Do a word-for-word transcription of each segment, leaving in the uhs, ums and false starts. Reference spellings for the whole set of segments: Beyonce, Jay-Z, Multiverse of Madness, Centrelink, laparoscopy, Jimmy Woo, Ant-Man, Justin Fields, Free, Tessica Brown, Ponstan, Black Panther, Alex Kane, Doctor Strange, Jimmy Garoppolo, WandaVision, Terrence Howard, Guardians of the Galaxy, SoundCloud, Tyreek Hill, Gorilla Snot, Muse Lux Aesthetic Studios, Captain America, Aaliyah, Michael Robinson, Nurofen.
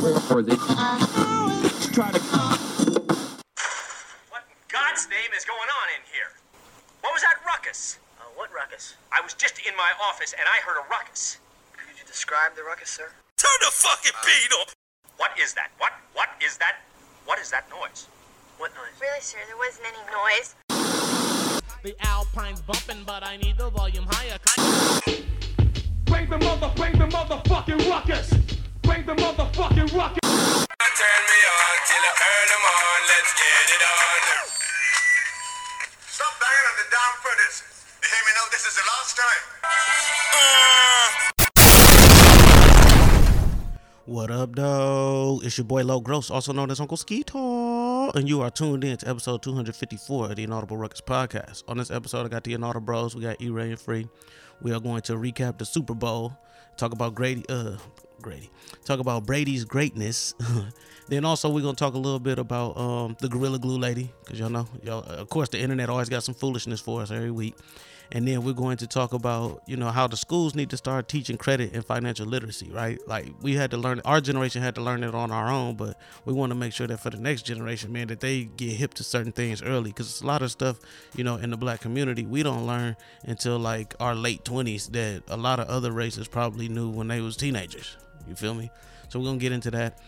Or they try to. What in God's name is going on in here? What was that ruckus? Uh, what ruckus? I was just in my office and I heard a ruckus. Could you describe the ruckus, sir? Turn the fucking beat up! What is that? What? What is that? What is that noise? What noise? Really, sir, there wasn't any noise. The Alpine's bumping, but I need the volume higher. Bring the mother, bring the motherfucking ruckus. Bring the motherfucking ruckus. Turn me on till I earn them on. Let's get it on. Stop banging on the damn furnace. You hear me now? This is the last time. Uh. What up, though? It's your boy Low Gross, also known as Uncle Skeetor, and you are tuned in to episode two fifty-four of the Inaudible Ruckus Podcast. On this episode, I got the Inaudible Bros. We got E-Ray and Free. We are going to recap the Super Bowl, talk about Grady, uh, Grady, talk about Brady's greatness. Then also we're going to talk a little bit about um, the Gorilla Glue lady, because y'all know, y'all, of course, the internet always got some foolishness for us every week. And then we're going to talk about, you know, how the schools need to start teaching credit and financial literacy, right? Like we had to learn, our generation had to learn it on our own, but we want to make sure that for the next generation, man, that they get hip to certain things early, because it's a lot of stuff, you know, in the black community, we don't learn until like our late twenties that a lot of other races probably knew when they was teenagers. You feel me? So we're going to get into that.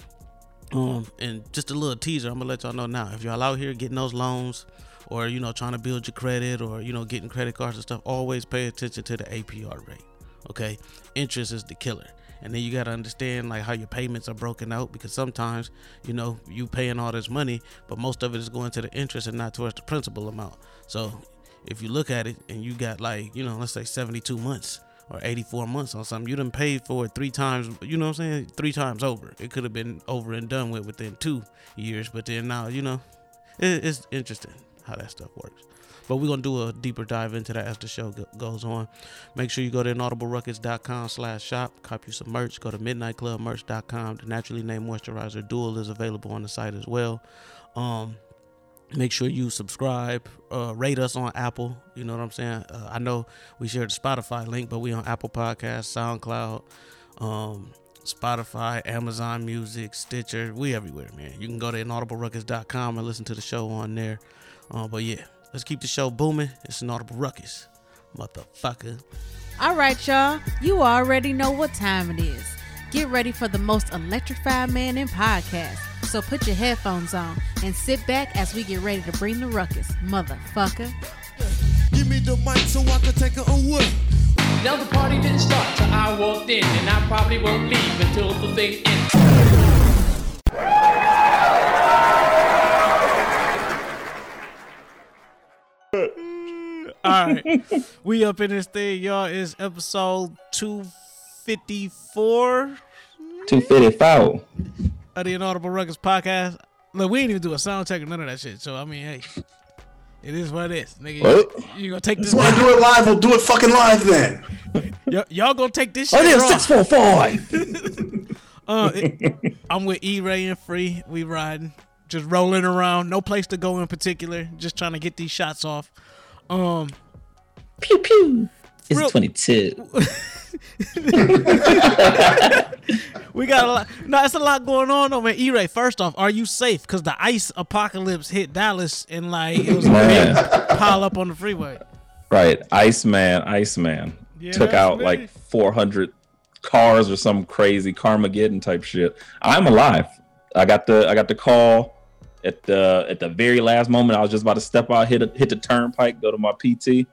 Um, and just a little teaser, I'm going to let y'all know now, if y'all out here getting those loans or, you know, trying to build your credit or, you know, getting credit cards and stuff, always pay attention to the A P R rate. Okay. Interest is the killer. And then you got to understand like how your payments are broken out, because sometimes, you know, you paying all this money, but most of it is going to the interest and not towards the principal amount. So if you look at it and you got like, you know, let's say seventy-two months or eighty-four months on something, you done paid for it three times, you know what I'm saying? Three times over. It could have been over and done with within two years, but then now, you know, it, it's interesting how that stuff works. But we're going to do a deeper dive into that as the show go- goes on. Make sure you go to inaudibleruckus.com slash shop, copy some merch, go to midnight club merch dot com. The Naturally Nae Moisturizer Duel is available on the site as well. Um, Make sure you subscribe, uh, rate us on Apple. You know what I'm saying? Uh, I know we shared the Spotify link, but we on Apple Podcasts, SoundCloud, um, Spotify, Amazon Music, Stitcher. We everywhere, man. You can go to inaudible ruckus dot com and listen to the show on there. Uh, but yeah, let's keep the show booming. It's Inaudible Ruckus, motherfucker. All right, y'all. You already know what time it is. Get ready for the most electrified man in podcasts. So put your headphones on and sit back as we get ready to bring the ruckus, motherfucker. Give me the mic so I can take it away. Now the party didn't start till I walked in, and I probably won't leave until the thing ends. All right, we up in this thing, y'all. It's episode two fifty-four. two fifty-four. Of the Inaudible Ruckus Podcast. Look, we ain't even do a sound check or none of that shit. So I mean, hey, it is what it is, nigga. What? You gonna take this? That's why I do it live. We'll do it fucking live then. Y- y'all gonna take this shit? Oh, yeah, six four five. uh, it, I'm with E-Ray and Free. We riding, just rolling around. No place to go in particular. Just trying to get these shots off. Um, pew pew. It's real- twenty-two. We got a lot. No, it's a lot going on over at E-Ray. First off, are you safe? Because the ice apocalypse hit Dallas and like it was man. a big pile up on the freeway. Right, Iceman, Iceman yeah, took out me. like four hundred cars or some crazy Carmageddon type shit. I'm alive. I got the I got the call at the at the very last moment. I was just about to step out, hit a, hit the turnpike, go to my P T,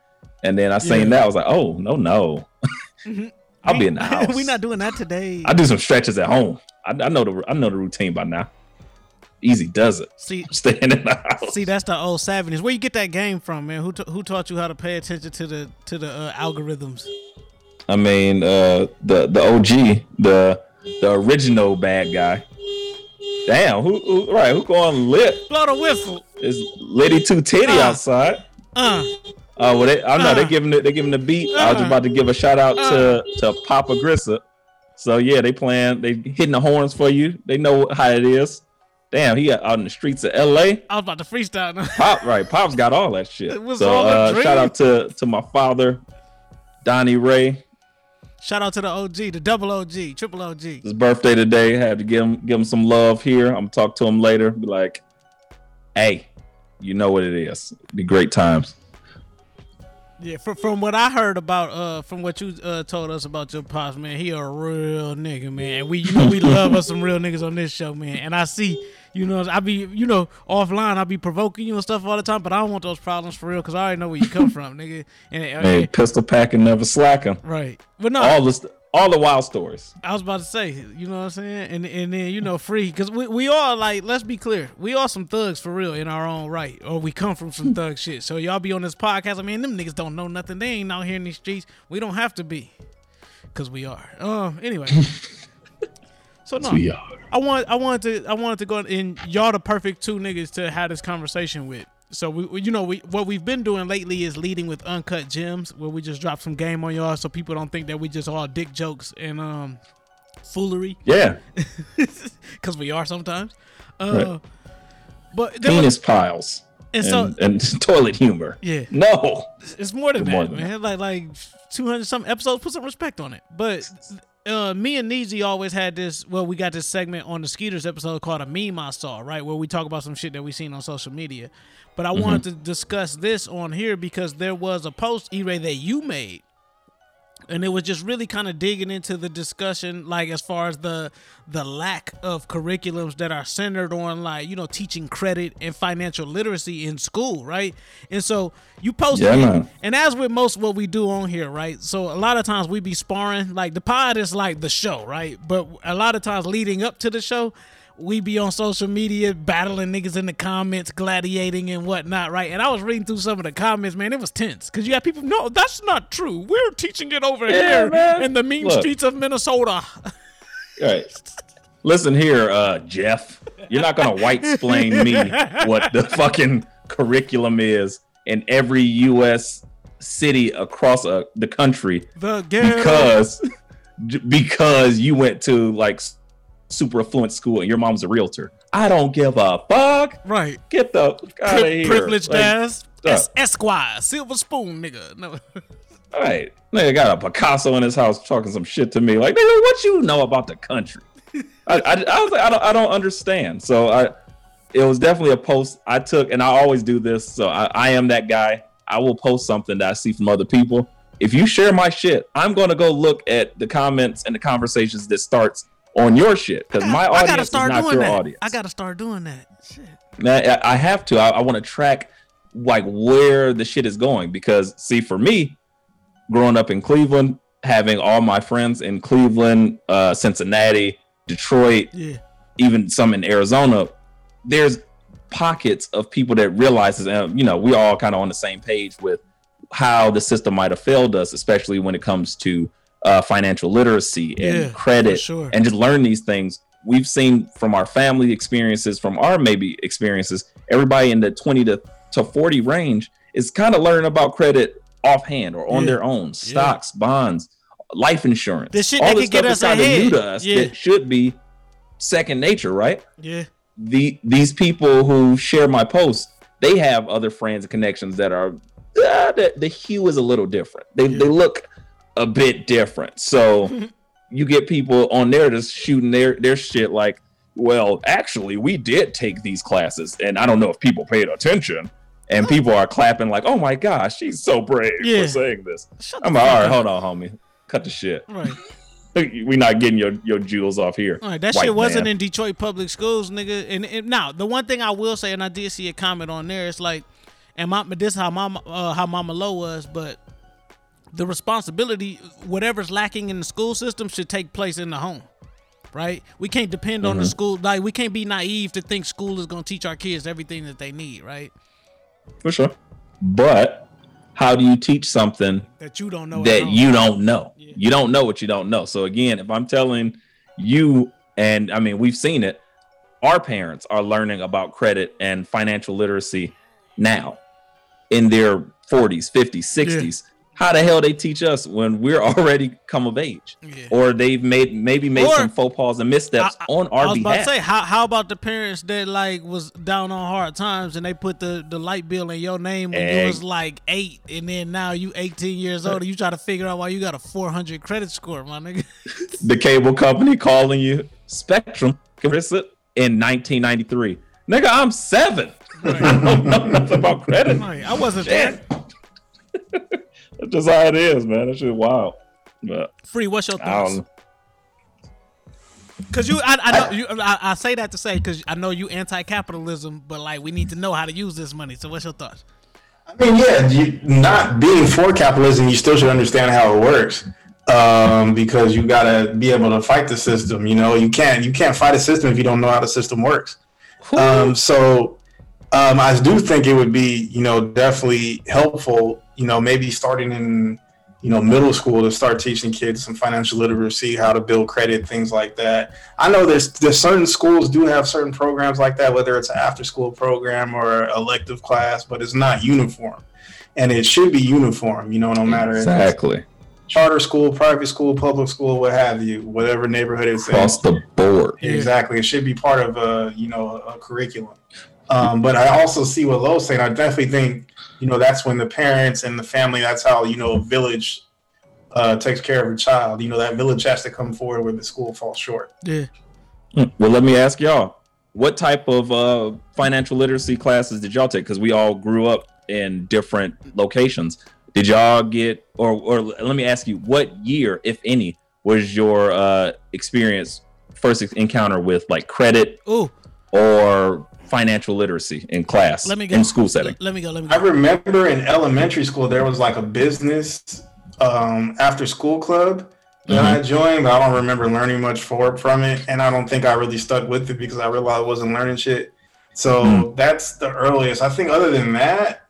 and then I seen yeah. that. I was like, oh no no. Mm-hmm. I'll be in the house. We're not doing that today. I do some stretches at home. I, I know the I know the routine by now. Easy does it. See, I'm staying in the house. See, that's the old savviness. Where you get that game from, man? Who t- who taught you how to pay attention to the to the uh, algorithms? I mean, uh, the the O G, the the original bad guy. Damn, who, who right? Who going lit? Blow the whistle. It's Liddy Two Titty uh, outside. Uh. Oh, uh, well, they, I know uh, they're giving it. They're giving the beat. Uh, I was just about to give a shout out uh, to to Papa Grissa. So yeah, they playing. They hitting the horns for you. They know how it is. Damn, he out in the streets of L A. I was about to freestyle. Now. Pop, right? Pop's got all that shit. It was so all uh, shout out to to my father, Donnie Ray, Shout out to the O G, the double O G, triple O G. His birthday today. Had to give him give him some love here. I'm gonna talk to him later. Be like, hey, you know what it is. It'd be great times. Yeah, from, from what I heard about, uh, from what you uh, told us about your pops, man, he a real nigga, man. We, you know, we love us some real niggas on this show, man. And I see, you know, I be, you know, offline, I be provoking you and stuff all the time, but I don't want those problems for real because I already know where you come from, nigga. And, and, hey, pistol packing, never slacking. Right, but no, all the st- all the wild stories. I was about to say, you know what I'm saying, and and then you know, free because we we all like, let's be clear, we all some thugs for real in our own right, or we come from some thug shit. So y'all be on this podcast. I mean, them niggas don't know nothing. They ain't out here in these streets. We don't have to be, cause we are. Um, anyway. So no, I want I wanted to I wanted to go in. Y'all the perfect two niggas to have this conversation with. So we, we you know we what we've been doing lately is leading with uncut gems, where we just drop some game on y'all so people don't think that we just all dick jokes and um foolery. Yeah, because we are sometimes. Uh, right. But penis was, piles and, and so and toilet humor. Yeah, no, it's more than it's that, more than man. That. Like like two hundred something episodes. Put some respect on it, but. Uh, me and Neezy always had this. Well, we got this segment on the Skeeters episode called A Meme I Saw, right? Where we talk about some shit that we seen on social media. But I mm-hmm. wanted to discuss this on here because there was a post, E-Ray, that you made. And it was just really kind of digging into the discussion, like as far as the the lack of curriculums that are centered on, like, you know, teaching credit and financial literacy in school, right? And so you posted, yeah, it, and as with most of what we do on here, right? So a lot of times we be sparring, like the pod is like the show, right? But a lot of times leading up to the show, we be on social media battling niggas in the comments, gladiating and whatnot, right? And I was reading through some of the comments, man. It was tense because you got people, no, that's not true. We're teaching it over yeah, here man. in the mean Look, streets of Minnesota. Right. Listen here, uh, Jeff. You're not going to white-splain me what the fucking curriculum is in every U S city across uh, the country the because, because you went to, like, super affluent school and your mom's a realtor. I don't give a fuck. Right. Get the fuck out of here. Privileged ass. Like, es- Esquire. Silver spoon, nigga. No. All right. Nigga got a Picasso in his house talking some shit to me. Like, nigga, what you know about the country? I, I, I was like, I don't, I don't understand. So I, it was definitely a post I took, and I always do this. So I, I am that guy. I will post something that I see from other people. If you share my shit, I'm going to go look at the comments and the conversations that starts on your shit, because my audience is not your audience. I gotta start doing that. Shit. Man, I, I have to. I, I want to track like where the shit is going, because see, for me, growing up in Cleveland, having all my friends in Cleveland, uh, Cincinnati, Detroit, yeah. even some in Arizona, there's pockets of people that realizes, and you know, we all kind of on the same page with how the system might have failed us, especially when it comes to Uh, financial literacy and yeah, credit sure. and just learn these things. We've seen from our family experiences, from our maybe experiences, everybody in the twenty to forty range is kind of learning about credit offhand or on yeah. their own. Stocks, yeah. bonds, life insurance. This shit all that could get us ahead. New to us yeah. that should be second nature, right? Yeah. The These people who share my posts, they have other friends and connections that are, uh, the, the hue is a little different. They yeah. They look a bit different, so you get people on there just shooting their their shit like, well, actually we did take these classes and I don't know if people paid attention, and people are clapping like, oh my gosh, she's so brave yeah. for saying this. Shut I'm like, all right, hold on, homie, cut the shit, right? We're not getting your, your jewels off here. All right, that shit wasn't man. in Detroit public schools, nigga. And, and now the one thing I will say, and I did see a comment on there, it's like, and my this is how mama uh, how Mama Lo was, but the responsibility, whatever's lacking in the school system, should take place in the home, right? We can't depend mm-hmm. on the school. Like, we can't be naive to think school is going to teach our kids everything that they need, right? For sure. But how do you teach something that you don't know? That you don't know. Yeah. You don't know what you don't know. So, again, if I'm telling you, and I mean, we've seen it, our parents are learning about credit and financial literacy now in their forties, fifties, sixties. Yeah. How the hell they teach us when we're already come of age, yeah. or they've made maybe made or, some faux pas and missteps I, I, on our behalf? I was about behalf. to say, how how about the parents that like was down on hard times and they put the, the light bill in your name when Egg. you was like eight, and then now you eighteen years old and you try to figure out why you got a four hundred credit score, my nigga. The cable company calling you Spectrum in nineteen ninety-three, nigga. I'm seven. Right. I don't know nothing about credit. Right. I wasn't there. That's just how it is, man. That shit wild. But Free, what's your thoughts? Because you, I, I, know, you I, I say that to say because I know you anti-capitalism, but like we need to know how to use this money. So, what's your thoughts? I mean, yeah, you, not being for capitalism, you still should understand how it works, um, because you gotta be able to fight the system. You know, you can't you can't fight a system if you don't know how the system works. Um, so, um, I do think it would be, you know, definitely helpful. You know, maybe starting in, you know, middle school to start teaching kids some financial literacy, how to build credit, things like that. I know there's there's certain schools do have certain programs like that, whether it's an after school program or elective class, but it's not uniform, and it should be uniform. You know, no matter exactly if it's charter school, private school, public school, what have you, whatever neighborhood it's across in. the board. Exactly, it should be part of a you know a curriculum. Um, but I also see what Lo's saying. I definitely think, you know, that's when the parents and the family, that's how, you know, a village uh, takes care of a child. You know, that village has to come forward where the school falls short. Yeah. Well, let me ask y'all, what type of uh, financial literacy classes did y'all take? Because we all grew up in different locations. Did y'all get, or, or let me ask you, what year, if any, was your uh, experience, first encounter with like credit Ooh. or financial literacy in class, let me go. in school setting? Let me go. Let me go. I remember in elementary school, there was like a business um, after school club that mm-hmm. I joined, but I don't remember learning much for, from it. And I don't think I really stuck with it because I realized I wasn't learning shit. So mm-hmm. that's the earliest. I think other than that,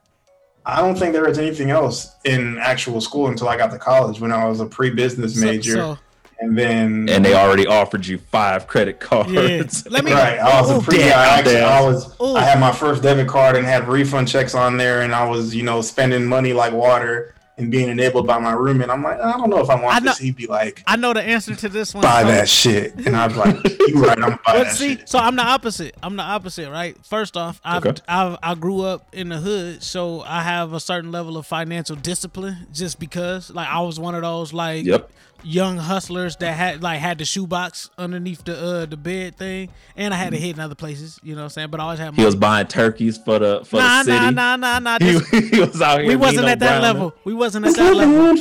I don't think there was anything else in actual school until I got to college when I was a pre-business major. So, so. And then, and they already offered you five credit cards. Yeah. Let me, right, I was ooh, a pre. Damn, I, actually, I was. Ooh. I had my first debit card and had refund checks on there, and I was, you know, spending money like water and being enabled by my roommate. I'm like, I don't know if I want I this. Know, He'd be like, I know the answer to this one. Buy so. that shit, and I was like, you right, I'm gonna buy but that see, shit. So I'm the opposite. I'm the opposite, right? First off, I okay. I grew up in the hood, so I have a certain level of financial discipline. Just because, like, I was one of those, like. Yep. young hustlers that had like had the shoebox underneath the uh the bed thing, and I had to hit in other places, you know what I'm saying, but I always had money. He was buying turkeys for the for nah, the city. Nah, nah, nah, nah. This, he, he was out here. We wasn't at that level. We wasn't at that level.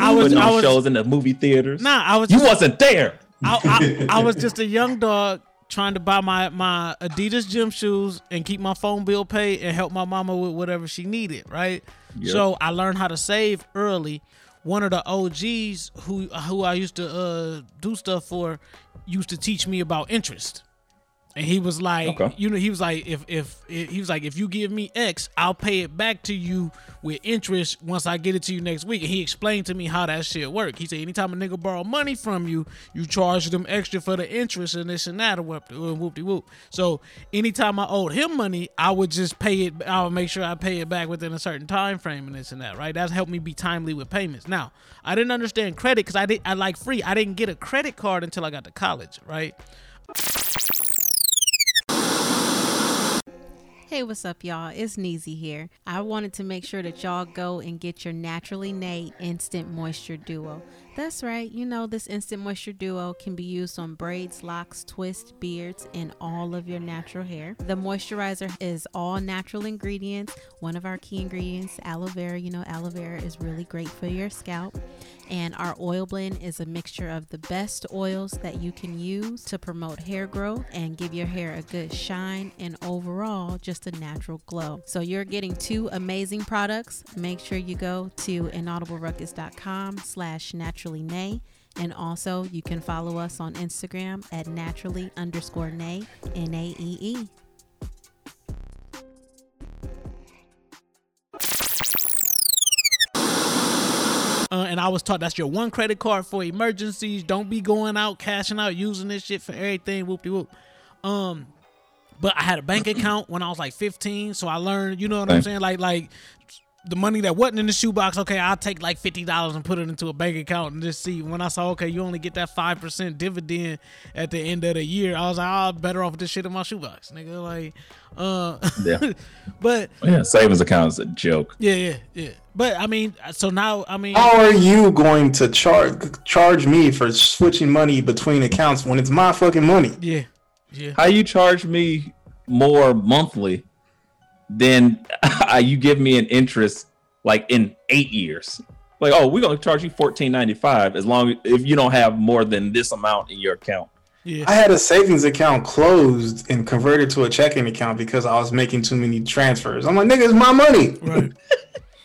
I was I was shows in the movie theaters. Nah, I was. You wasn't there. I, I I was just a young dog trying to buy my my Adidas gym shoes and keep my phone bill paid and help my mama with whatever she needed, right? Yep. So I learned how to save early. One of the O Gs who who I used to uh, do stuff for used to teach me about interest, and he was like, okay. you know, he was like, if, if if he was like, if you give me X, I'll pay it back to you with interest once I get it to you next week. And he explained to me how that shit worked. He said, anytime a nigga borrow money from you, you charge them extra for the interest and this and that and whoop whoop de whoop. So anytime I owed him money, I would just pay it. I would make sure I pay it back within a certain time frame and this and that. Right? That's helped me be timely with payments. Now I didn't understand credit because I did. I like free. I didn't get a credit card until I got to college. Right. Hey, what's up, y'all? It's Neezy here. I wanted to make sure that y'all go and get your Naturally Nae Instant Moisture Duo. That's right. You know, this Instant Moisture Duo can be used on braids, locks, twists, beards, and all of your natural hair. The moisturizer is all natural ingredients. One of our key ingredients, aloe vera. You know, aloe vera is really great for your scalp. And our oil blend is a mixture of the best oils that you can use to promote hair growth and give your hair a good shine and overall just a natural glow. So you're getting two amazing products. Make sure you go to inaudibleruckus.com slash naturally nae. And also you can follow us on Instagram at naturally underscore nae, N A E E. Uh, and I was taught that's your one credit card for emergencies. Don't be going out, cashing out, using this shit for everything. Whoop-de-whoop. Um, but I had a bank account when I was like fifteen, so I learned, you know what I'm saying? Like, like the money that wasn't in the shoebox, okay, I'll take like fifty dollars and put it into a bank account and just see. When I saw, okay, you only get that five percent dividend at the end of the year, I was like, oh, better off with this shit in my shoebox, nigga. Like, uh, yeah. But yeah, savings account is a joke. Yeah, yeah, yeah. But I mean, so now, I mean, how are you going to charge charge me for switching money between accounts when it's my fucking money? Yeah, yeah. How you charge me more monthly than uh, you give me an interest like in eight years? Like, oh, we're gonna charge you fourteen ninety-five as long as if you don't have more than this amount in your account. Yeah. I had a savings account closed and converted to a checking account because I was making too many transfers. I'm like, nigga, it's my money. Right.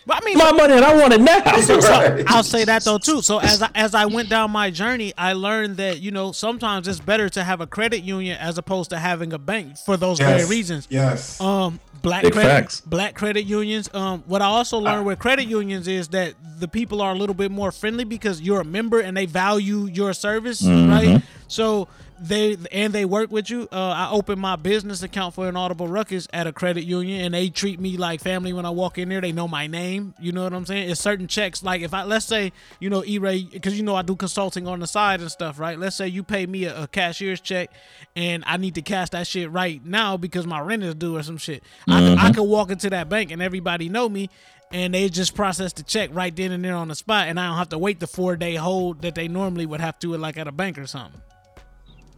But I mean, my money, and I want it now. So, so I'll say that though too. So as I, as I went down my journey, I learned that, you know, sometimes it's better to have a credit union as opposed to having a bank for those yes. very reasons. Yes. Um, black Big credit, facts. black credit unions. Um, what I also learned I, with credit unions is that the people are a little bit more friendly because you're a member and they value your service, mm-hmm. right? So. They and they work with you. Uh, I opened my business account for Inaudible Ruckus at a credit union, and they treat me like family when I walk in there. They know my name. You know what I'm saying? It's certain checks. Like if I let's say you know E-Ray, because you know I do consulting on the side and stuff, right? Let's say you pay me a, a cashier's check, and I need to cash that shit right now because my rent is due or some shit. Mm-hmm. I I could walk into that bank and everybody know me. And they just process the check right then and there on the spot, and I don't have to wait the four day hold that they normally would have to, like at a bank or something.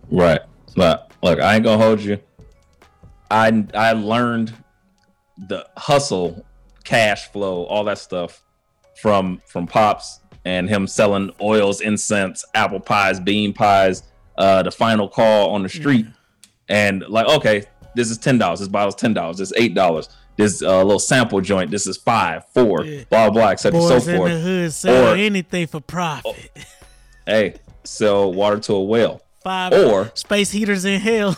Right. Like, look, I ain't gonna hold you. I I learned the hustle, cash flow, all that stuff from from Pops and him selling oils, incense, apple pies, bean pies, uh, the final call on the street. Mm. And like, okay, this is ten dollars. This bottle's ten dollars. This is eight dollars. This uh, little sample joint. This is five, four, yeah. blah blah, et cetera, so forth. Boys in the hood sell anything for profit. Oh, hey, sell water to a whale. Five or space heaters in hell.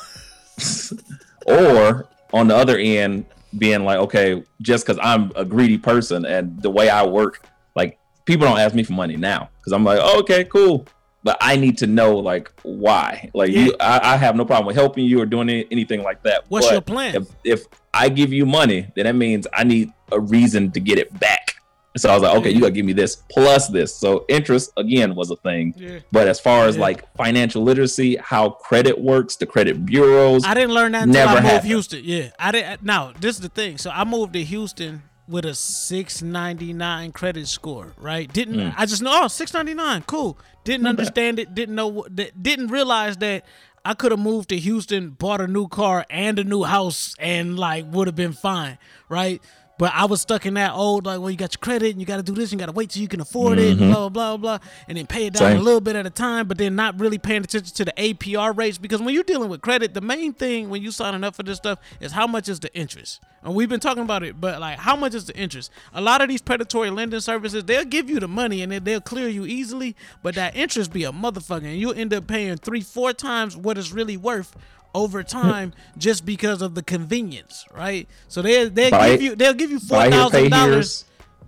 Or on the other end, being like, okay, just because I'm a greedy person and the way I work, like people don't ask me for money now because I'm like, oh, okay, cool, but I need to know like why. Like yeah. you, I, I have no problem with helping you or doing any, anything like that. What's but your plan? If, if I give you money, then that means I need a reason to get it back. So I was like, okay, yeah. you gotta give me this plus this. So interest again was a thing, yeah. but as far as yeah. like financial literacy, how credit works, the credit bureaus, I didn't learn that until I moved happened. Houston. Yeah, I didn't. Now this is the thing. So I moved to Houston with a six ninety-nine credit score. Right? Didn't mm. I just know? Oh, six ninety-nine, cool. Didn't Not understand bad. it. Didn't know. Didn't realize that I could have moved to Houston, bought a new car and a new house, and like would have been fine. Right? But I was stuck in that old, like, well, you got your credit and you got to do this and you got to wait till you can afford mm-hmm. it, and blah, blah, blah, blah, and then pay it down Same. a little bit at a time, but then not really paying attention to the A P R rates. Because when you're dealing with credit, the main thing when you signing up for this stuff is how much is the interest. And we've been talking about it, but, like, how much is the interest? A lot of these predatory lending services, they'll give you the money and then they'll clear you easily, but that interest be a motherfucker, and you'll end up paying three, four times what it's really worth over time just because of the convenience, right? So they they give you they'll give you four thousand dollars.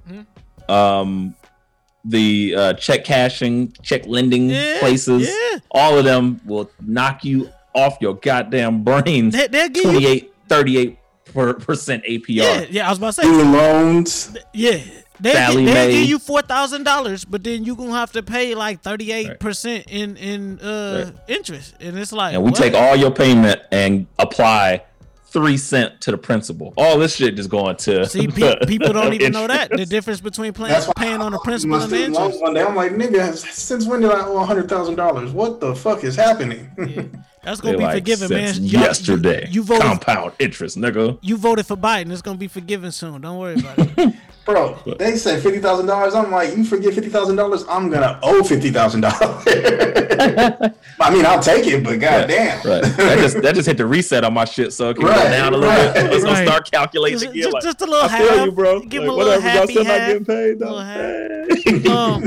Hmm? Um, the uh, check cashing, check lending yeah, places, yeah. all of them will knock you off your goddamn brains. They, they'll give twenty-eight, you thirty-eight per, percent A P R. Yeah, yeah, I was about to say loans. Yeah. They Sally they May. give you four thousand dollars, but then you gonna have to pay like thirty eight percent in in uh, right. interest, and it's like, and we what? take all your payment and apply three cent to the principal. All this shit is going to see pe- people don't even know that the difference between paying paying on the principal and the interest. One day I'm like, nigga, since when did I owe a hundred thousand dollars? What the fuck is happening? Yeah. That's gonna They're be like, forgiven, man. Yesterday, you, you voted compound interest, nigga. You voted for Biden. It's gonna be forgiven soon. Don't worry about it, bro. They said fifty thousand dollars. I'm like, you forget fifty thousand dollars? I'm gonna owe fifty thousand dollars. I mean, I'll take it, but goddamn, right. right. That just that just hit the reset on my shit, so it can right. go down a little right. bit. It's right. gonna start calculating just, again. Just, like, just a little I half, feel you, bro. Give like, a little whatever, happy y'all still half, not getting paid, though. Um,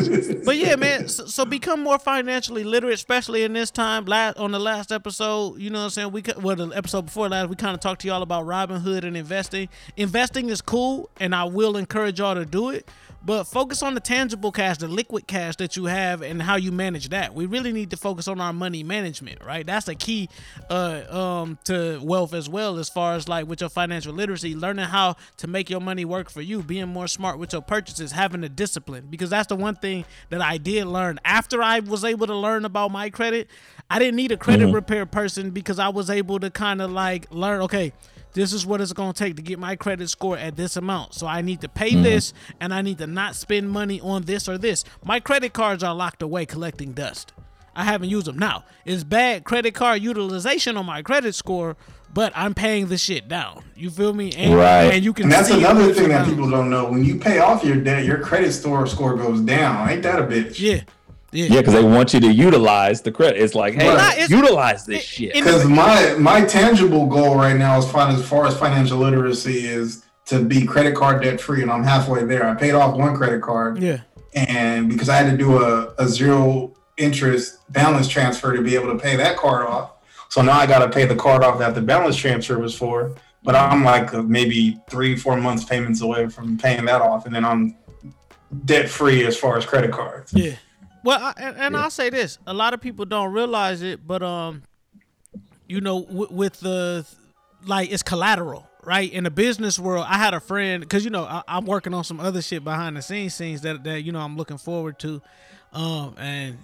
but yeah, man, so, so become more financially literate, especially in this time. Last, on the last episode, you know what I'm saying? We Well, the episode before last, we kind of talked to y'all about Robinhood and investing. Investing is cool, and I will encourage y'all to do it. But focus on the tangible cash, the liquid cash that you have and how you manage that. We really need to focus on our money management, right? That's a key uh, um, to wealth as well, as far as like with your financial literacy, learning how to make your money work for you, being more smart with your purchases, having the discipline. Because that's the one thing that I did learn. After I was able to learn about my credit, I didn't need a credit mm-hmm. repair person, because I was able to kind of like learn, okay, this is what it's going to take to get my credit score at this amount. So I need to pay mm-hmm. this, and I need to not spend money on this or this. My credit cards are locked away collecting dust. I haven't used them. Now, it's bad credit card utilization on my credit score, but I'm paying the shit down. You feel me? And, right. And, you can and that's another thing that people don't know. When you pay off your debt, your credit score score goes down. Ain't that a bitch? Yeah. Yeah, because yeah, they want you to utilize the credit. It's like, hey, not, it's, utilize this it, shit. Because my my tangible goal right now is fine as far as financial literacy is to be credit card debt free, and I'm halfway there. I paid off one credit card, yeah, and because I had to do a, a zero interest balance transfer to be able to pay that card off. So now I got to pay the card off that the balance transfer was for. But I'm like maybe three, four months payments away from paying that off, and then I'm debt free as far as credit cards. Yeah. Well, I, and, and yeah. I'll say this: a lot of people don't realize it, but um, you know, w- with the like, it's collateral, right? In the business world, I had a friend because you know I, I'm working on some other shit behind the scenes, scenes that that you know I'm looking forward to, um, and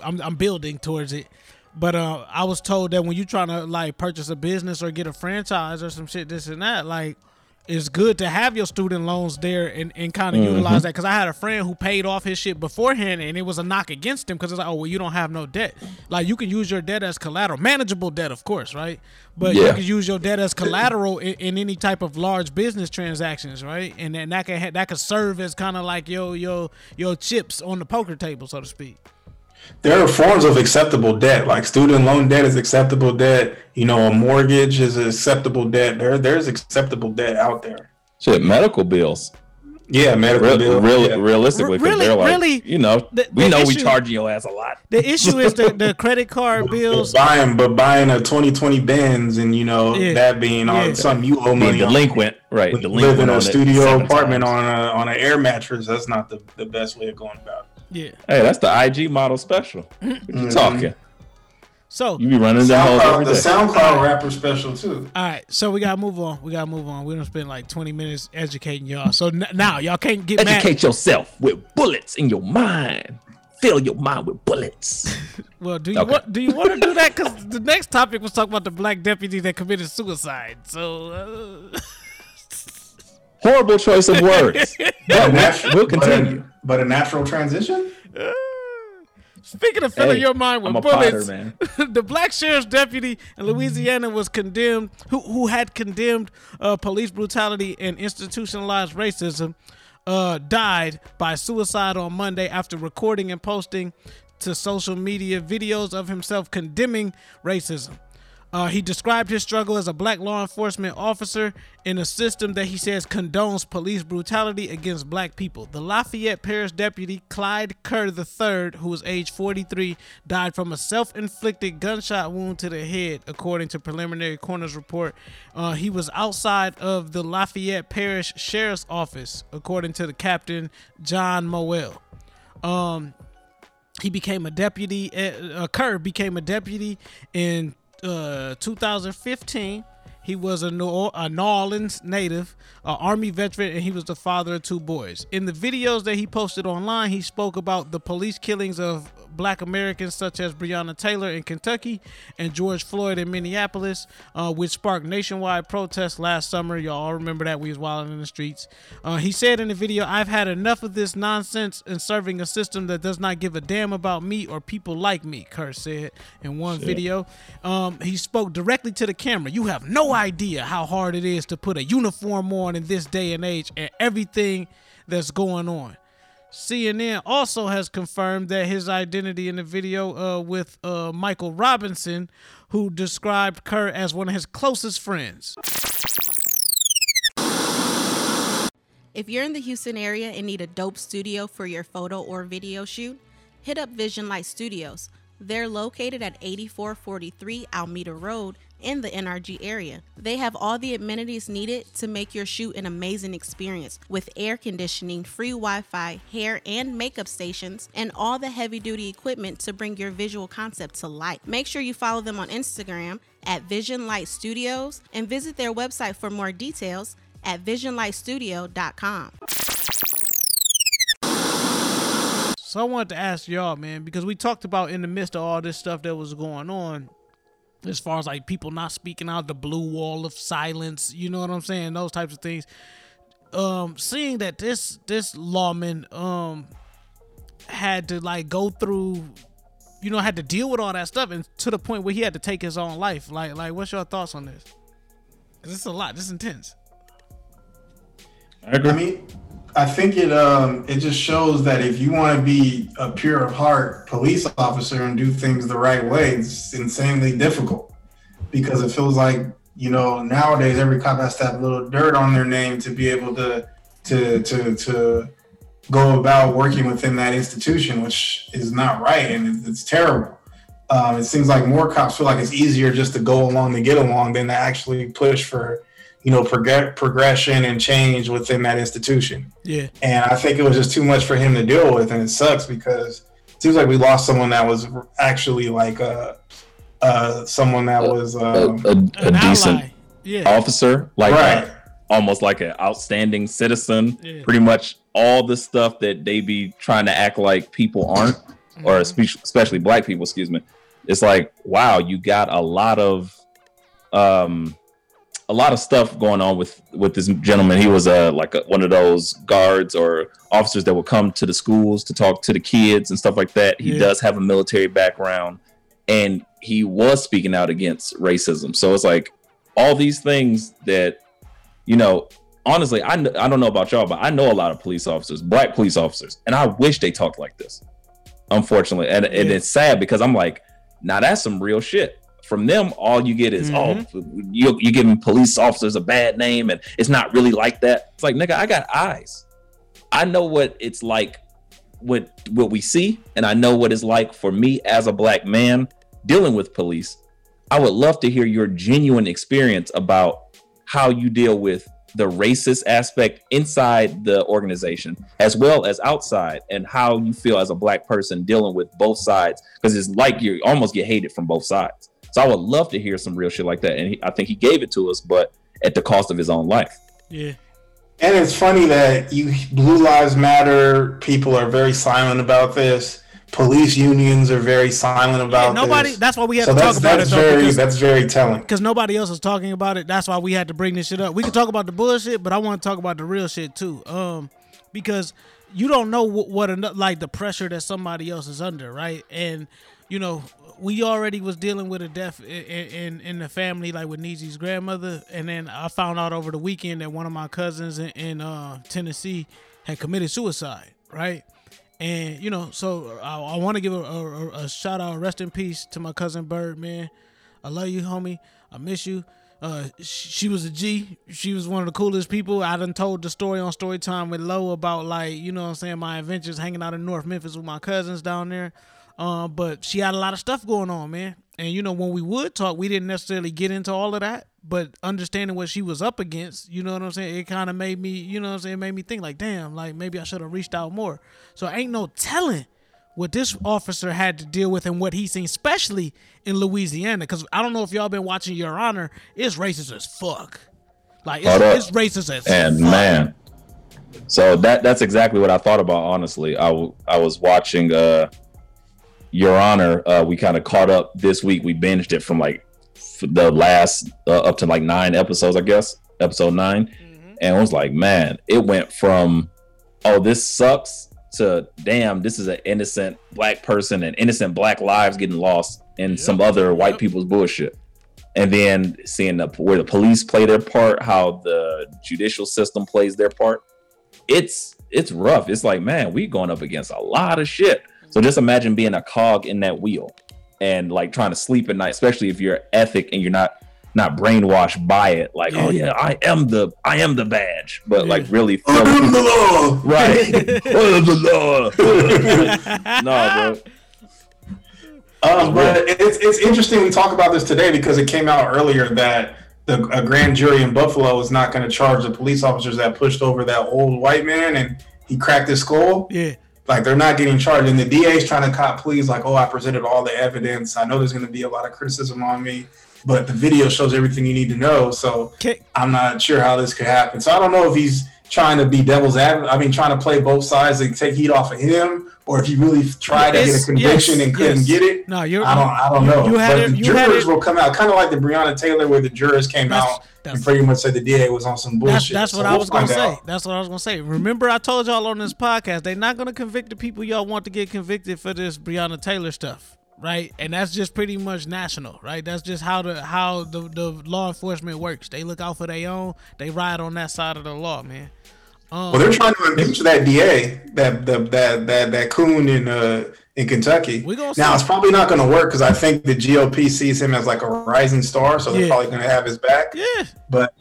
I'm I'm building towards it. But uh, I was told that when you're trying to like purchase a business or get a franchise or some shit, this and that, like. It's good to have your student loans there and, and kind of mm-hmm. utilize that. Because I had a friend who paid off his shit beforehand, and it was a knock against him because it's like, oh, well, you don't have no debt. Like, you can use your debt as collateral. Manageable debt, of course, right? But yeah. you can use your debt as collateral in, in any type of large business transactions, right? And then that can ha- that can serve as kind of like your, your, your chips on the poker table, so to speak. There are forms of acceptable debt, like student loan debt is acceptable debt. You know, a mortgage is acceptable debt. There, there's acceptable debt out there. Shit, medical bills. Yeah, medical Real, bills. Real, yeah. Realistically, because really, they're like, really, you know, the, the we know issue, we charge your ass a lot. The issue is the, the credit card bills. But buying, but buying a twenty twenty Benz and, you know, yeah. that being on yeah. something you owe money. Being delinquent, on, right? Delinquent living in a studio apartment times. on a on an air mattress. That's not the, the best way of going about it. Yeah. Hey, that's the I G model special. What you mm-hmm. talking? So you be running down all over the SoundCloud rapper special too. All right, so we gotta move on. We gotta move on. We're gonna spend like twenty minutes educating y'all. So n- now y'all can't get educate mad. yourself with bullets in your mind. Fill your mind with bullets. Well, do you okay. want? Do you want to do that? Because the next topic was talking about the black deputy that committed suicide. So. Uh... Horrible choice of words. But we'll continue. But a, but a natural transition? Uh, speaking of filling hey, your mind with bullets, potter, the black sheriff's deputy in Louisiana was condemned, who who had condemned uh, police brutality and institutionalized racism, uh, died by suicide on Monday after recording and posting to social media videos of himself condemning racism. Uh, he described his struggle as a black law enforcement officer in a system that he says condones police brutality against black people. The Lafayette Parish deputy Clyde Kerr the third, who was age forty-three, died from a self-inflicted gunshot wound to the head, according to preliminary coroner's report. Uh, he was outside of the Lafayette Parish Sheriff's Office, according to the Captain John Mowell. Um, he became a deputy. Uh, Kerr became a deputy in Uh, two thousand fifteen. He was a New, a New Orleans native, an Army veteran, and he was the father of two boys. In the videos that he posted online, he spoke about the police killings of black Americans such as Breonna Taylor in Kentucky and George Floyd in Minneapolis, uh, which sparked nationwide protests last summer. Y'all remember that we was wilding in the streets. Uh, he said in the video, "I've had enough of this nonsense and serving a system that does not give a damn about me or people like me," Kerr said in one Shit. video. Um, he spoke directly to the camera. "You have no idea how hard it is to put a uniform on in this day and age and everything that's going on." C N N also has confirmed that his identity in the video uh, with uh, Michael Robinson, who described Kerr as one of his closest friends. If you're in the Houston area and need a dope studio for your photo or video shoot, hit up Vision Light Studios. They're located at eighty-four forty-three Alameda Road in the N R G area. They have all the amenities needed to make your shoot an amazing experience with air conditioning, free Wi-Fi, hair and makeup stations, and all the heavy-duty equipment to bring your visual concept to life. Make sure you follow them on Instagram at Vision Light Studios and visit their website for more details at vision light studio dot com. So I wanted to ask y'all, man, because we talked about in the midst of all this stuff that was going on, as far as like people not speaking out, the blue wall of silence, you know what I'm saying, those types of things. Um, seeing that this this lawman um had to like go through, you know, had to deal with all that stuff, and to the point where he had to take his own life. Like, like, what's your thoughts on this? 'Cause it's a lot. This is intense. I agree. I think it um it just shows that if you want to be a pure of heart police officer and do things the right way, it's insanely difficult, because it feels like, you know, nowadays every cop has to have a little dirt on their name to be able to to to to go about working within that institution, which is not right, and it's terrible. Um, it seems like more cops feel like it's easier just to go along to get along than to actually push for, you know, prog- progression and change within that institution. Yeah. And I think it was just too much for him to deal with, and it sucks because it seems like we lost someone that was actually like a, uh, someone that a, was um, a, a, a decent yeah. officer, like right. a, almost like an outstanding citizen. Yeah. Pretty much all the stuff that they be trying to act like people aren't, mm-hmm. or especially black people, excuse me. It's like, wow, you got a lot of, um, a lot of stuff going on with, with this gentleman. He was uh, like a, one of those guards or officers that would come to the schools to talk to the kids and stuff like that. He yeah. does have a military background, and he was speaking out against racism. So it's like all these things that, you know, honestly, I, kn- I don't know about y'all, but I know a lot of police officers, black police officers, and I wish they talked like this, unfortunately. And, yeah. and it's sad because I'm like, now that's some real shit. From them, all you get is, mm-hmm. oh, you're, you're giving police officers a bad name, and it's not really like that. It's like, nigga, I got eyes. I know what it's like, what what we see, and I know what it's like for me as a black man dealing with police. I would love to hear your genuine experience about how you deal with the racist aspect inside the organization as well as outside, and how you feel as a black person dealing with both sides, because it's like you almost get hated from both sides. So I would love to hear some real shit like that. And he, I think he gave it to us, but at the cost of his own life. Yeah. And it's funny that you Blue Lives Matter people are very silent about this. Police unions are very silent about yeah, nobody, this. That's why we had so to talk about it. Though, very, because, that's very telling. Because nobody else is talking about it. That's why we had to bring this shit up. We can talk about the bullshit, but I want to talk about the real shit too. Um, because you don't know what, what like the pressure that somebody else is under, right? And, you know, we already was dealing with a death in, in, in the family, like with Neezy's grandmother. And then I found out over the weekend that one of my cousins in, in uh, Tennessee had committed suicide, right? And, you know, so I, I want to give a, a, a shout out, rest in peace to my cousin Bird, man. I love you, homie. I miss you. Uh, she was a G. She was one of the coolest people. I done told the story on Storytime with Lo about, like, you know what I'm saying, my adventures hanging out in North Memphis with my cousins down there. Uh, but she had a lot of stuff going on, man. And, you know, when we would talk, we didn't necessarily get into all of that. But understanding what she was up against, you know what I'm saying, it kind of made me, you know what I'm saying, it made me think like, damn, like maybe I should have reached out more. So ain't no telling what this officer had to deal with and what he seen, especially in Louisiana. Because I don't know if y'all been watching Your Honor. It's racist as fuck. Like, it's, it's racist as and fuck. And, man, so that that's exactly what I thought about, honestly. I, w- I was watching... uh. Your Honor, uh, we kind of caught up this week. We binged it from like f- the last uh, up to like nine episodes, I guess, episode nine. Mm-hmm. And I was like, man, it went from, oh, this sucks to, damn, this is an innocent black person and innocent black lives getting lost in yep. some other white yep. people's bullshit. And then seeing the, where the police play their part, how the judicial system plays their part. It's, it's rough. It's like, man, we going up against a lot of shit. So just imagine being a cog in that wheel and like trying to sleep at night, especially if you're ethic and you're not not brainwashed by it, like, yeah. oh yeah, I am the I am the badge, but like really I am the law, right? I am the law. No, bro. Um, but it's it's interesting we talk about this today because it came out earlier that the a grand jury in Buffalo is not going to charge the police officers that pushed over that old white man and he cracked his skull. Yeah. Like, they're not getting charged. And the D A is trying to cop pleas like, oh, I presented all the evidence. I know there's going to be a lot of criticism on me, but the video shows everything you need to know. So okay. I'm not sure how this could happen. So I don't know if he's trying to be devil's advocate. I mean, trying to play both sides and take heat off of him, or if he really tried yes, to get a conviction yes, and couldn't yes. get it. No, you're, I don't I don't know. You had but it, the you jurors had will come out, kind of like the Breonna Taylor where the jurors came that's, out that's, and pretty much said the D A was on some bullshit. That's, that's so what we'll I was going to say. Out. That's what I was going to say. Remember, I told y'all on this podcast, they're not going to convict the people y'all want to get convicted for this Breonna Taylor stuff, right? And that's just pretty much national, right? That's just how the how the, the law enforcement works. They look out for their own. They ride on that side of the law, man. Um, well, they're trying to impeach that D A, that that that that, that coon in uh, in Kentucky. Now, it's probably not going to work because I think the G O P sees him as like a rising star, so yeah. they're probably going to have his back. Yeah, but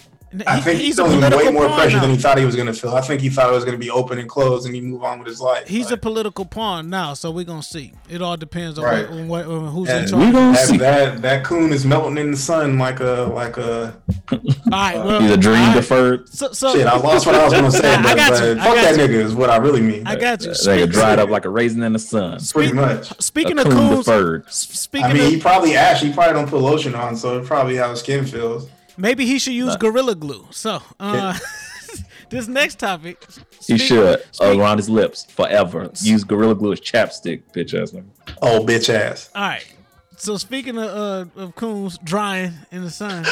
I think he, he's feeling way more pressure now. Than he thought he was going to feel. I think he thought it was going to be open and closed, and he move on with his life. He's like, a political pawn now, so we're going to see. It all depends on, right. what, on, what, on who's and in charge. That, that that coon is melting in the sun like a like a. All right, well, he's a dream right. deferred. So, so, Shit, I lost what I was going to say. But, but fuck that nigga is what I really mean. I got you. That nigga dried up like a raisin in the sun. Pretty much. Speaking of coons, deferred. Speaking I mean, of, he probably ash. He probably don't put lotion on, so it's probably how his skin feels. Maybe he should use no. Gorilla Glue. So, uh, this next topic. He should. Speak. Around his lips forever. Use Gorilla Glue as chapstick, bitch ass. Oh, bitch ass. All right. So, speaking of, uh, of coons drying in the sun.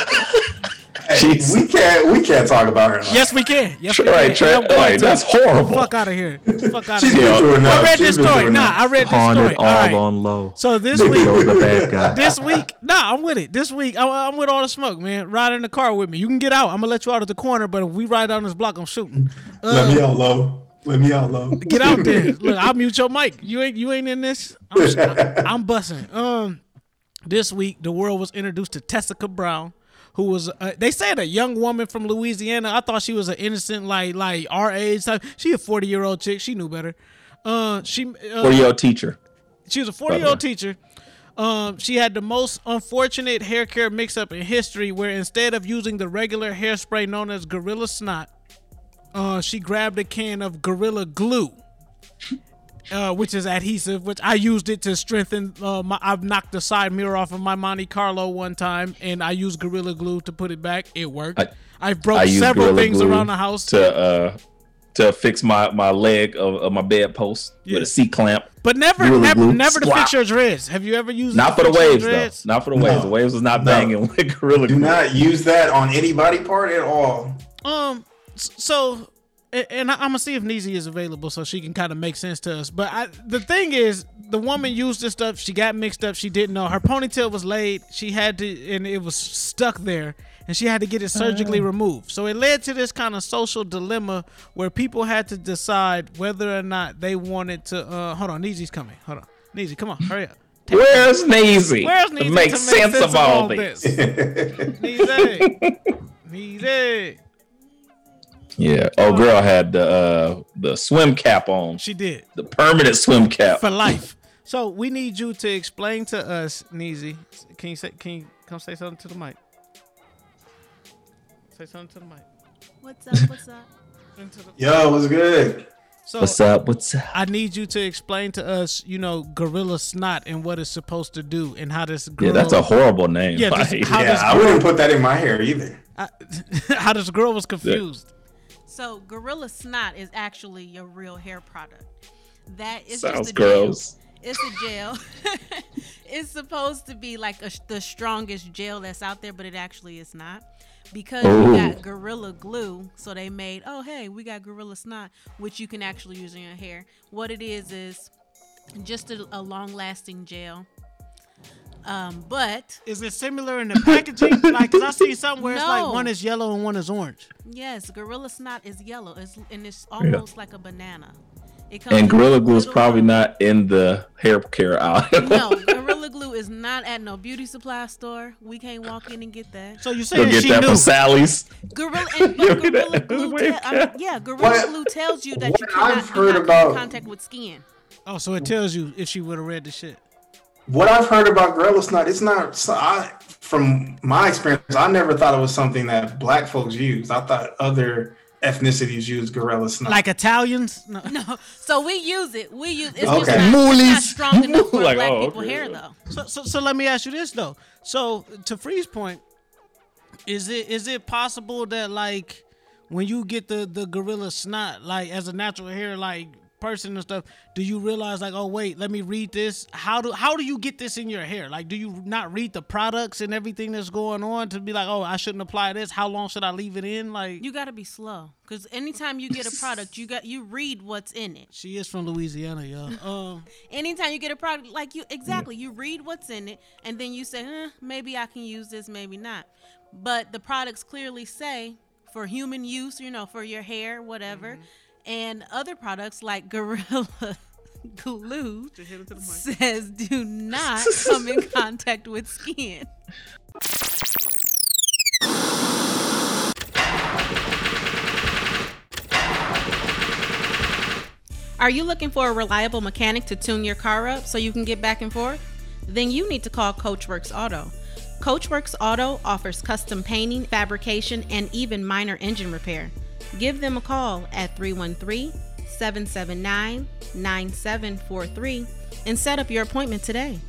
Hey, we can't we can't talk about her. Like yes, we can. Yes, we right, can. Right, right, that's horrible. Fuck out of here. Fuck out of here. I read She's this story. Nah, enough. I read this Haunted story. All, all right. on low. So this week, the bad guy. this week, nah, I'm with it. This week, I, I'm with all the smoke, man. Ride in the car with me. You can get out. I'm gonna let you out of the corner, but if we ride down this block, I'm shooting. Uh, let me out low. Let me out low. Get out there. Look, I'll mute your mic. You ain't you ain't in this. I'm, I, I'm busting. Um, this week, the world was introduced to Tessica Brown. Who was? Uh, they said a young woman from Louisiana. I thought she was an innocent, like like our age type. She a forty year old chick. She knew better. Uh, she uh, forty year old teacher. She was a forty year old teacher. Um, she had the most unfortunate hair care mix up in history, where instead of using the regular hairspray known as Gorilla Snot, uh, she grabbed a can of Gorilla Glue. Uh, which is adhesive, which I used it to strengthen. Uh, my, I've knocked the side mirror off of my Monte Carlo one time, and I used Gorilla Glue to put it back. It worked. I, I've broke I several things around the house to uh, to fix my, my leg of, of my bed post yeah. with a C clamp. But never, Gorilla never, glue. never Squat. to fix your dreads. Have you ever used? Not for the waves, dreads? though. Not for the waves. No. The waves was not no. banging with Gorilla Glue. Do not use that on any body part at all. Um. So. And I'm going to see if Neezy is available so she can kind of make sense to us. But I, the thing is, the woman used this stuff. She got mixed up. She didn't know. Her ponytail was laid. She had to, and it was stuck there. And she had to get it surgically uh. removed. So it led to this kind of social dilemma where people had to decide whether or not they wanted to. Uh, hold on. Neezy's coming. Hold on. Neezy, come on. Hurry up. Take Where's Neezy? Where's Neezy? It makes to make sense of all this. Neezy. Neezy. Yeah. Oh, girl had the uh, the swim cap on. She did. The permanent swim cap for life. So we need you to explain to us, Neezy. Can you say? Can you come say something to the mic? Say something to the mic. What's up? What's up? Yo, what's good? So what's up? What's up? I need you to explain to us, you know, Gorilla Snot and what it's supposed to do, and how this. Girl, yeah, that's a horrible name. Yeah, this, yeah I girl, wouldn't put that in my hair either. I, how this girl was confused. Yeah. So Gorilla Snot is actually your real hair product. That is Sounds just a gross. Gel. It's a gel. It's supposed to be like a, the strongest gel that's out there, but it actually is not. Because Ooh. we got Gorilla Glue, so they made, oh, hey, we got Gorilla Snot, which you can actually use in your hair. What it is is just a, a long-lasting gel. Um, but is it similar in the packaging? Like, cause I see somewhere no. it's like one is yellow and one is orange. Yes, Gorilla Snot is yellow, it's, and it's almost yeah. like a banana. And Gorilla Glue is probably not in the hair care aisle. No, Gorilla Glue is not at no beauty supply store. We can't walk in and get that. So you saying get she that knew. From Sally's? Gorilla, and, Gorilla Glue. Te- I mean, yeah, Gorilla what, Glue tells you that you cannot I've heard come about, in contact with skin. Oh, so it tells you if she would have read the shit. What I've heard about Gorilla Snot, it's not. So I, from my experience, I never thought it was something that black folks use. I thought other ethnicities use Gorilla Snot. Like Italians? No. no. So we use it. We use it's okay. just not, it's not strong enough for like, black oh, people okay. hair though. So, so so let me ask you this though. So to Free's point, is it is it possible that like when you get the, the Gorilla Snot, like as a natural hair like person and stuff, do you realize like, oh wait, let me read this? How do how do you get this in your hair? Like do you not read the products and everything that's going on to be like, oh, I shouldn't apply this. How long should I leave it in? Like you gotta be slow. Cause anytime you get a product, you got you read what's in it. She is from Louisiana, y'all. Um, anytime you get a product, like you exactly, you read what's in it, and then you say, eh, maybe I can use this, maybe not. But the products clearly say for human use, you know, for your hair, whatever, mm-hmm. and other products like Gorilla Glue says do not come in contact with skin. Are you looking for a reliable mechanic to tune your car up so you can get back and forth? Then you need to call Coachworks Auto. Coachworks Auto offers custom painting, fabrication, and even minor engine repair. Give them a call at three one three, seven seven nine, nine seven four three and set up your appointment today.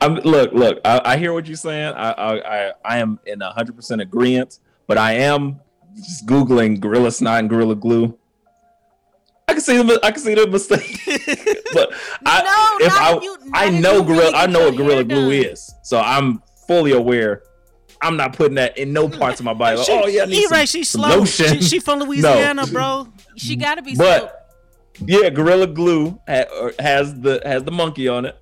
I'm, look, look, I, I hear what you're saying. I I, I, I am in one hundred percent agreement, but I am just Googling Gorilla Snot and Gorilla Glue. I can see the, I can see the mistake. But I, no, if I, you, I know Gorilla, I know what Gorilla Glue is. So I'm fully aware. I'm not putting that in no parts of my body. Like, she, oh, yeah, I need E-Ray, some, she's some slow. Lotion. She, she from Louisiana, no. bro. She got to be but, slow. Yeah, Gorilla Glue ha, has the has the monkey on it.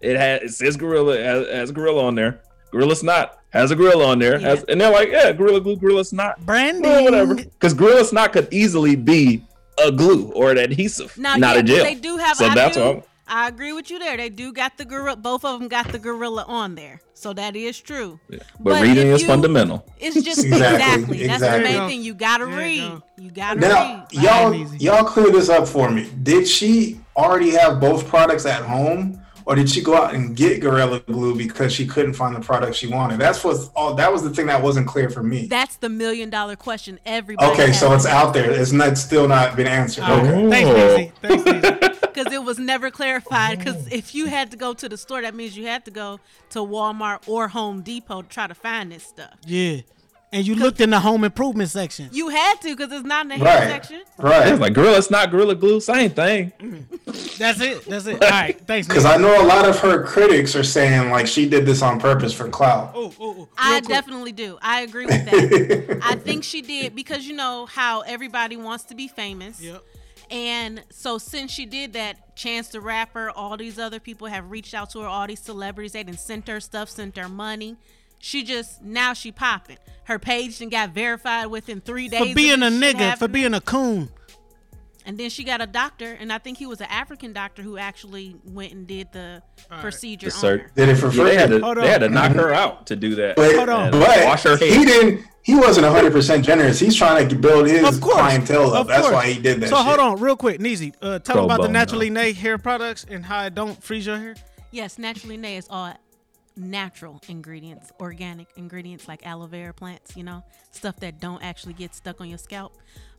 It has it says gorilla it has, it has gorilla on there. Gorilla Snot has a gorilla on there, yeah. has, and they're like, yeah, Gorilla Glue, Gorilla Snot, branding, well, whatever. Because Gorilla Snot could easily be a glue or an adhesive, now, not yeah, a gel. They do have. So I that's do, what I'm, I agree with you there. They do got the gorilla. Both of them got the gorilla on there, so that is true. Yeah. But, but reading is you, fundamental. It's just exactly, exactly. That's exactly. the main thing. You gotta yeah, read. No. You gotta now, read. Y'all, like, y'all clear this up for me. Did she already have both products at home? Or did she go out and get Gorilla Glue because she couldn't find the product she wanted? That's what's all. That was the thing that wasn't clear for me. That's the million dollar question. Everybody. Okay, so it's out there. It's not it's still not been answered. Oh. Okay. Thanks, Neezy. Thanks, Neezy. Because it was never clarified. Because if you had to go to the store, that means you had to go to Walmart or Home Depot to try to find this stuff. Yeah. And you looked in the home improvement section. You had to because it's not in the right. hair section. Right. It's like Gorilla Snot, Gorilla Glue, same thing. That's it. That's it. All right. Thanks. Because I know a lot of her critics are saying like she did this on purpose for clout. Oh, oh, I quick. definitely do. I agree with that. I think she did because you know how everybody wants to be famous. Yep. And so since she did that, Chance the Rapper, all these other people have reached out to her, all these celebrities. They done sent her stuff, sent her money. She just, now she popping. Her page done got verified within three days. For being a nigga, for being a coon. And then she got a doctor, and I think he was an African doctor who actually went and did the All procedure right. on her. Did it for free. Yeah, they had to, they had to knock her out to do that. But, Hold on. but wash her hair. He didn't. He wasn't one hundred percent generous. He's trying to build his of course, clientele up. That's course. why he did that So shit. Hold on, real quick, Neezy. Uh, tell Pro about bone, the Naturally Nae hair products and how it don't freeze your hair. Yes, Naturally Nae is all natural ingredients, organic ingredients like aloe vera plants, you know, stuff that don't actually get stuck on your scalp.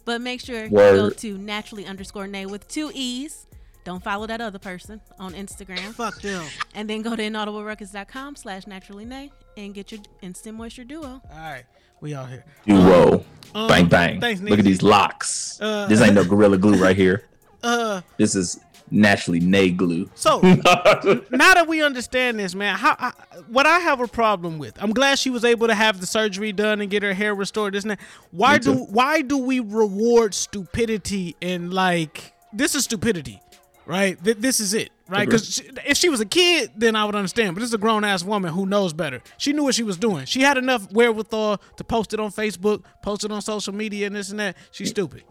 But make sure Word. you go to naturally underscore nae with two E's. Don't follow that other person on Instagram. Fuck them. And then go to inaudibleruckus.com slash naturally nae and get your instant moisture duo. All right. We out here. Duo. Um, bang, bang. Thanks, Look at these locks. Uh, this ain't no Gorilla Glue right here. Uh, this is Naturally Nae glue. So now that we understand this, man, how I, what I have a problem with, I'm glad she was able to have the surgery done and get her hair restored. This and that. Why do why do we reward stupidity and like this is stupidity, right? Th- this is it. right? Because if she was a kid, then I would understand. But this is a grown-ass woman who knows better. She knew what she was doing. She had enough wherewithal to post it on Facebook, post it on social media, and this and that. She's stupid.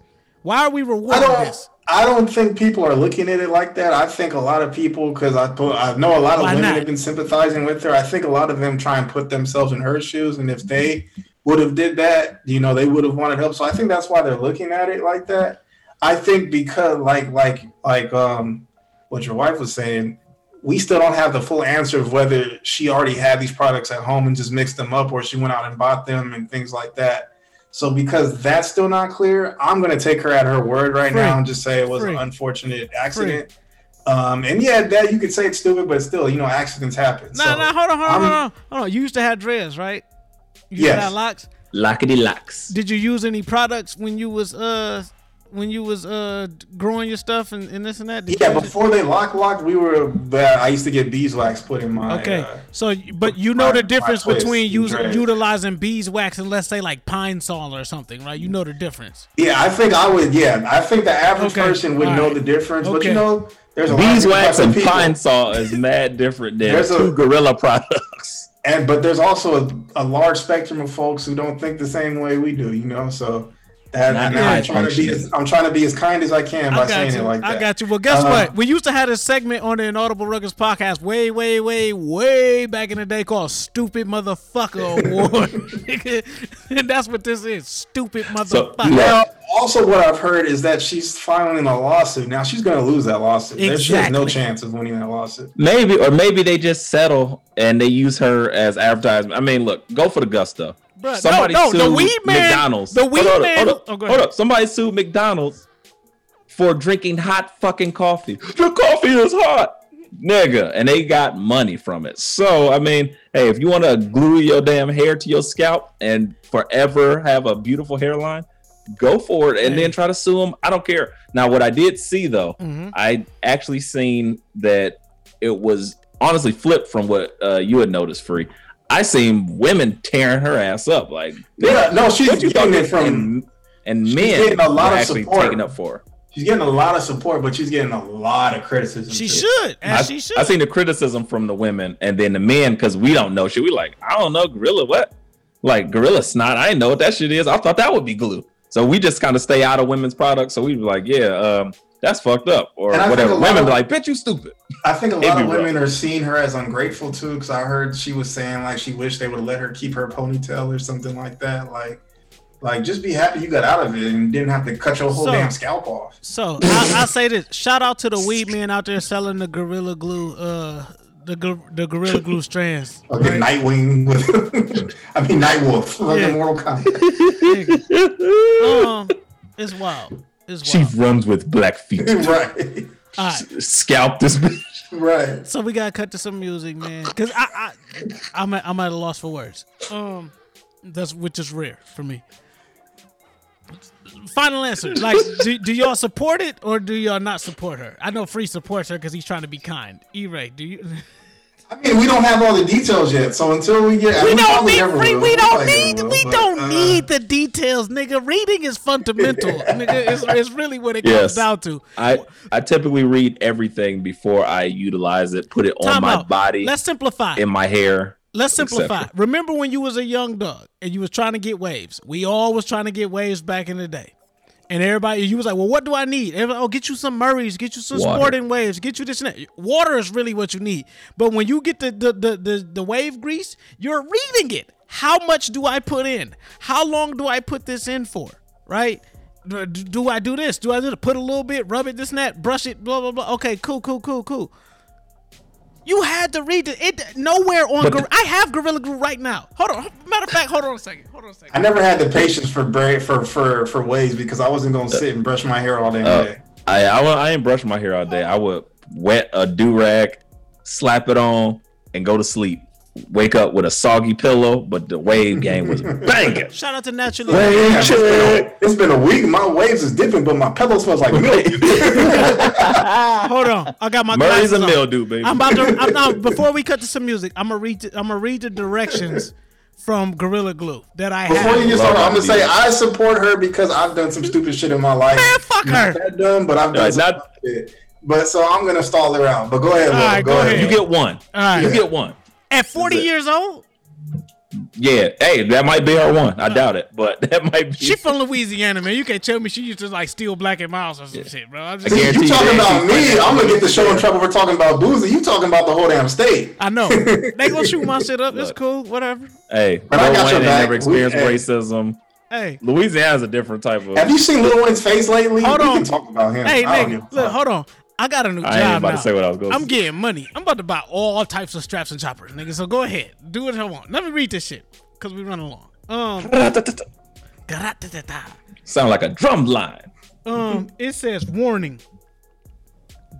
Why are we rewarding I this? I don't think people are looking at it like that. I think a lot of people, because I, I know a lot of Why women not? have been sympathizing with her. I think a lot of them try and put themselves in her shoes, and if they would have did that, you know, they would have wanted help. So I think that's why they're looking at it like that. I think because, like, like, like, um, what your wife was saying, we still don't have the full answer of whether she already had these products at home and just mixed them up, or she went out and bought them and things like that. So because that's still not clear, I'm going to take her at her word right Free. now and just say it was Free. an unfortunate accident. Free. Um, and yeah, that you could say it's stupid, but still, you know, accidents happen. No, so no, hold on, hold on, hold on, hold on. You used to have dreads, right? You yes. had locks? Lockety locks. Did you use any products when you was uh? when you was uh growing your stuff and, and this and that? Did yeah, before they lock locked, we were, uh, I used to get beeswax put in my... Okay, uh, so, but you know my, the difference between using, utilizing beeswax and let's say like pine sol or something, right? You know the difference. Yeah, I think I would, yeah. I think the average okay. person would All know right. the difference, okay. but you know, there's a beeswax lot of and people. Pine sol is mad different than there's two a, gorilla products. And But there's also a, a large spectrum of folks who don't think the same way we do, you know, so... That, Not I'm, trying to be as, I'm trying to be as kind as I can by I saying you. it like that. I got you. Well, guess uh, what? We used to have this segment on the Inaudible Ruckus Podcast way, way, way, way back in the day called Stupid Motherfucker Award. And that's what this is, Stupid Motherfucker. So, now, also what I've heard is that she's filing a lawsuit. Now, she's going to lose that lawsuit. Exactly. There, she has no chance of winning that lawsuit. Maybe, or maybe they just settle and they use her as advertisement. I mean, look, go for the gusto. Bruh, Somebody no, no, sued the weed man, McDonald's. The weed hold man. Hold up, hold up, oh, hold up. Somebody sued McDonald's for drinking hot fucking coffee. Your coffee is hot, nigga, and they got money from it. So I mean, hey, if you want to glue your damn hair to your scalp and forever have a beautiful hairline, go for it, and man. then try to sue them. I don't care. Now, what I did see though, mm-hmm. I actually seen that it was honestly flipped from what uh, you had noticed, Free. I seen women tearing her ass up. Like, yeah, no, she's getting it from, and, and she's men getting a lot of actually support. Taking up for her. She's getting a lot of support, but she's getting a lot of criticism. She too. should, and I, she should. I seen the criticism from the women, and then the men, because we don't know shit. We like, I don't know, gorilla what? Like gorilla snot. I didn't know what that shit is. I thought that would be glue. So we just kind of stay out of women's products. So we were like, yeah. um, That's fucked up, or whatever. Women of, be like, "Bitch, you stupid." I think a lot of women rough. are seeing her as ungrateful too, because I heard she was saying like she wished they would let her keep her ponytail or something like that. Like, like just be happy you got out of it and didn't have to cut your whole so, damn scalp off. So I, I say this: shout out to the weed men out there selling the gorilla glue, uh, the the gorilla glue strands. Okay, right? Nightwing. With, I mean, Nightwolf from yeah. the Mortal Kombat. um, it's wild. She runs with black feet. Right. All right. Scalp this bitch. Right. So we gotta cut to some music, man, because I, I, I'm at, I'm at a loss for words. Um, that's which is rare for me. Final answer. Like, do, do y'all support it or do y'all not support her? I know Free supports her because he's trying to be kind. E-Ray, do you? I mean, we don't have all the details yet, so until we get... We, we don't need will, we don't need, will, we but, don't uh, need the details, nigga. Reading is fundamental. Nigga, it's, it's really what it yes. comes down to. I, I typically read everything before I utilize it, put it Time on my out. body. Let's simplify. In my hair. Let's simplify. Remember when you was a young dog and you was trying to get waves? We all was trying to get waves back in the day. And everybody, you was like, well, what do I need? Everybody, oh, get you some Murray's, get you some Water. Sporting Waves, get you this and that. Water is really what you need. But when you get the the, the the the wave grease, you're reading it. How much do I put in? How long do I put this in for? Right? Do, do I do this? Do I do this? Put a little bit, rub it, this and that, brush it, blah, blah, blah. Okay, cool, cool, cool, cool. You had to read it. It nowhere on. Gor- I have Gorilla Glue right now. Hold on. Matter of fact, hold on a second. Hold on a second. I never had the patience for for for for waves because I wasn't gonna sit and brush my hair all day. Uh, I I, I ain't brush my hair all day. I would wet a do rag, slap it on, and go to sleep. Wake up with a soggy pillow, but the wave game was banging. Shout out to Naturally Nae. It's, it's been a week. My waves is different, but my pillow smells like milk. Hold on, I got my Murray's glasses on. Murray's a mildew, baby. I'm about to. I'm, now, before we cut to some music, I'm gonna read. I'm gonna read the directions from Gorilla Glue that I have. Before you get started, I'm gonna say I support her because I've done some stupid shit in my life. Man, fuck her. Not that dumb, but I've done no, some not- shit. But so I'm gonna stall around. But go ahead, All right, go, go ahead. ahead. You get one. All right. You get one. At forty years old? Yeah. Hey, that might be her one. I uh, doubt it, but that might be. She from Louisiana, man. You can't tell me she used to like steal Black and Miles or some yeah. shit, bro. I'm just, you talking you about me? I'm gonna get the show in trouble for talking about Boozy. You talking about the whole damn state? I know. They gonna shoot my shit up. It's cool. Whatever. Hey, but I got your back. Never experienced we, racism. Hey. Hey, Louisiana's a different type of. Have you seen Lil Wayne's face lately? Hold we on, can talk about him. Hey, nigga, look, hold on. I got a new I job ain't about now. To say what I was going I'm to getting money. I'm about to buy all types of straps and choppers, nigga. So go ahead, do what you want. Let me read this shit because we run along. Um, sound like a drum line. Um, it says warning.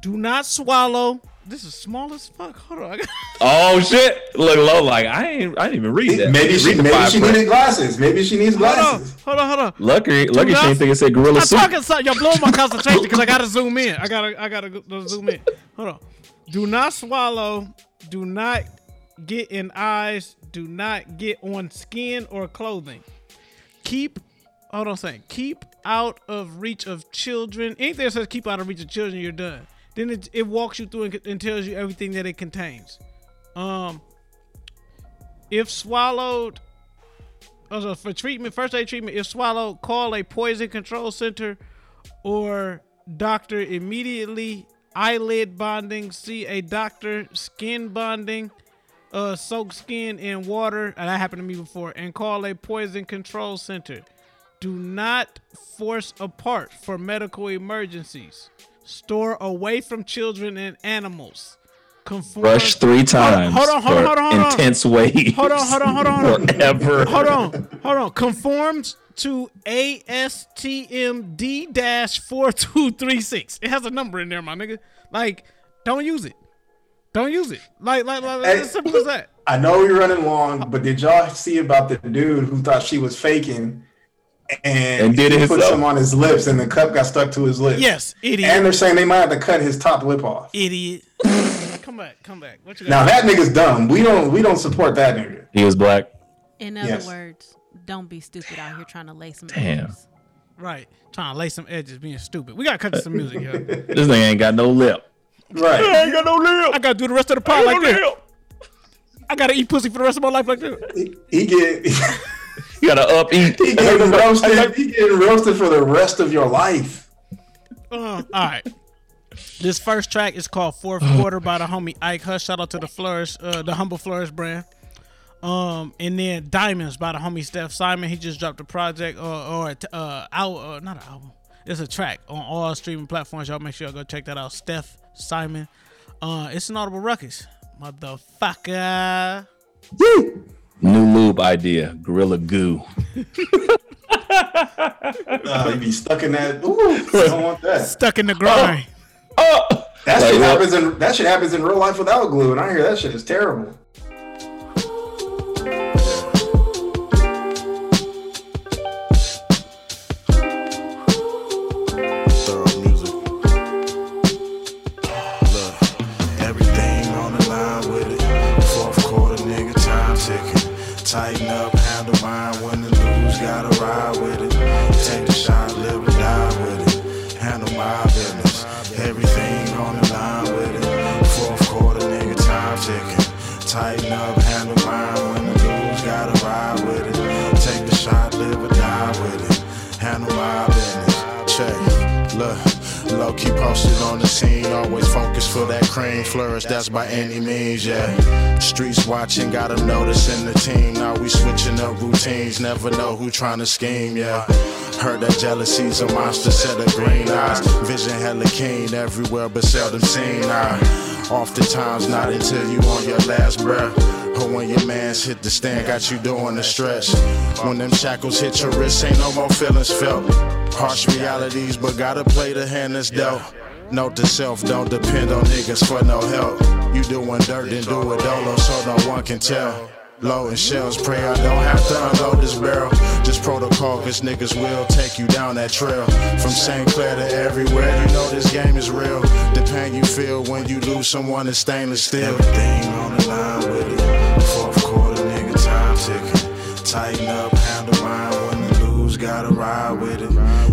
Do not swallow. This is small as fuck. Hold on. Oh shit! Look low, like I ain't. I didn't even read that. Maybe she. Maybe she print. needed glasses. Maybe she needs glasses. Hold on. Hold on. Hold on. Lucky, lucky she didn't think it said gorilla. I'm talking something. Y'all blowing my concentration because I gotta zoom in. I gotta. I gotta go, zoom in. Hold on. Do not swallow. Do not get in eyes. Do not get on skin or clothing. Keep. Hold on. Saying keep out of reach of children. Anything that says keep out of reach of children, you're done. Then it, it walks you through and, and tells you everything that it contains. Um, if swallowed, also for treatment, first aid treatment, if swallowed, call a poison control center or doctor immediately. Eyelid bonding, see a doctor. Skin bonding, uh, soak skin in water, and that happened to me before, and call a poison control center. Do not force apart for medical emergencies. Store away from children and animals. Conform. Brush three times. Hold on, hold on, hold on, hold on. Intense waves. Hold on, hold on, hold on, hold on. Forever. Hold on, hold on. Conforms to A S T M D four two three six. It has a number in there, my nigga. Like, don't use it. Don't use it. Like, like, like. As simple as that. I know we're running long, but did y'all see about the dude who thought she was faking? And, and did he it put some on his lips, and the cup got stuck to his lips. Yes, idiot. And they're saying they might have to cut his top lip off. Idiot. Come back, come back. What you got now that nigga's dumb. We don't, we don't support that nigga. He was black. In other yes. words, don't be stupid out here trying to lay some Damn. edges. Right, trying to lay some edges, being stupid. We gotta cut to some music, yo. This nigga ain't got no lip. Right, I ain't got no lip. I gotta do the rest of the pod like no that. Lip. I gotta eat pussy for the rest of my life like that. He, he get. You gotta up eat. He getting roasted. He getting roasted for the rest of your life. Uh, all right. This first track is called Fourth Quarter by the homie Ike Hush. Shout out to the Flourish, uh, the Humble Flourish brand. Um, and then Diamonds by the homie Steph Simon. He just dropped a project uh, or a, uh, al- uh, not an album. It's a track on all streaming platforms. Y'all make sure y'all go check that out. Steph Simon. Uh, it's Inaudible Ruckus, motherfucker. Woo! New lube idea, Gorilla Goo. uh, you be stuck in that. Ooh, I don't want that. Stuck in the grind. Oh, oh. That like, shit what? happens in that shit happens in real life without glue, and I hear that shit is terrible. Tighten up, handle mine, win and lose, gotta ride with it. Take the shot, live or die with it. Handle my business, everything on the line with it. Fourth quarter, nigga, time ticking. Tighten up, handle mine, win and lose, gotta ride with it. Take the shot, live or die with it. Handle my business, check, look. Low-key posted on the scene, always focused for that cream. Flourish, that's by any means, yeah. Streets watching, got them noticing the team. Now we switching up routines, never know who trying to scheme, yeah. Heard that jealousy's a monster, set of green eyes. Vision hella keen, everywhere but seldom seen. I oftentimes not until you on your last breath. But when your man's hit the stand, got you doing the stretch. When them shackles hit your wrist, ain't no more feelings felt. Harsh realities, but gotta play the hand that's dealt. Note to self, don't depend on niggas for no help. You doing dirt, then do it dolo, so no one can tell. Loading shells, pray I don't have to unload this barrel. Just protocol, cause niggas will take you down that trail. From Saint Clair to everywhere, you know this game is real. The pain you feel when you lose someone is stainless steel. Everything on the line with it. Fourth quarter, nigga, time ticking. Tighten up, handle mine. When you lose, gotta ride with it.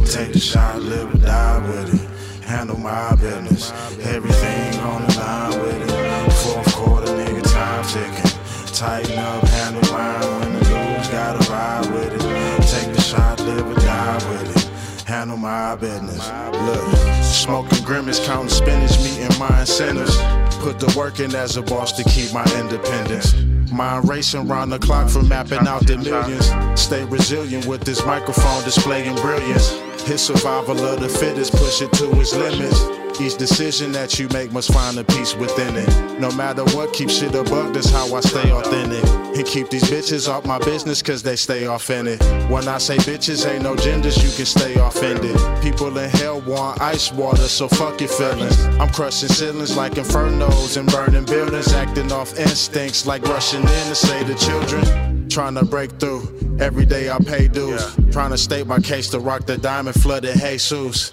Take the shot, live or die with it. handle my business. Everything on the line with it. Fourth quarter, nigga, time ticking. Tighten up, handle mine when the news gotta ride with it. Take the shot, live or die with it. Handle my business. Look, smoking grimace, counting spinach, meeting my incentives. Put the work in as a boss to keep my independence. Mind racing round the clock for mapping out the millions. Stay resilient with this microphone displaying brilliance. His survival of the fittest, push it to its limits. Each decision that you make must find a peace within it. No matter what, keep shit a buck, that's how I stay authentic. And keep these bitches off my business, cause they stay off in it. When I say bitches, ain't no genders, you can stay offended. People in hell want ice water, so fuck your feelings. I'm crushing ceilings like infernos and burning buildings. Acting off instincts like rushing in to save the children. Trying to break through, every day I pay dues. Trying to state my case to rock the diamond flooded Jesus.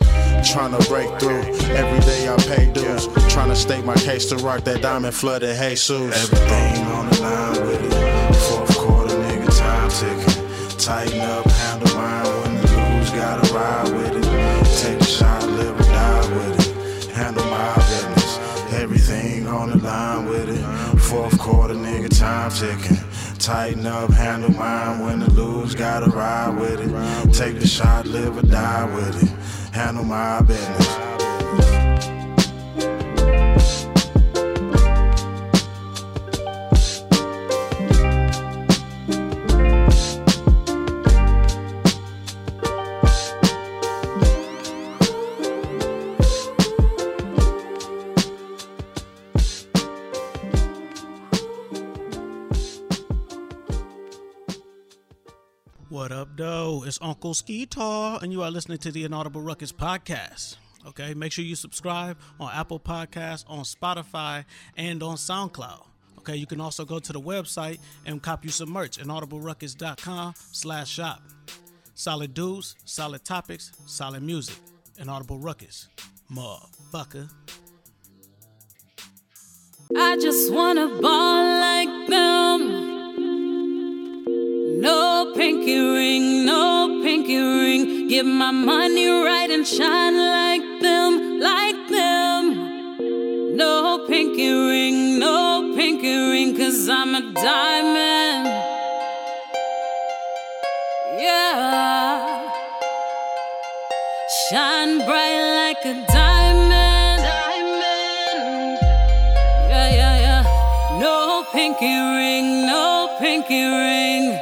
Trying to break through, every day I pay dues. Trying to state my case to rock that diamond flooded Jesus. Everything on the line with it. Fourth quarter, nigga, time ticking. Tighten up, handle mine when the news gotta ride with it. Take a shot, live or die with it. Handle my business. Everything on the line with it. Fourth quarter, nigga, time ticking. Tighten up, handle mine when the lose, gotta ride with it. Take the shot, live or die with it. Handle my business. What up, though? It's Uncle Skeetar, and you are listening to the Inaudible Ruckus Podcast. Okay, make sure you subscribe on Apple Podcasts, on Spotify, and on SoundCloud. Okay, you can also go to the website and cop you some merch, inaudibleruckus.com slash shop. Solid dudes, solid topics, solid music. Inaudible Ruckus. Motherfucker. I just wanna ball like them. No pinky ring, no pinky ring. Get my money right and shine like them, like them. No pinky ring, no pinky ring, cause I'm a diamond. Yeah. Shine bright like a diamond. Diamond. Yeah, yeah, yeah. No pinky ring, no pinky ring.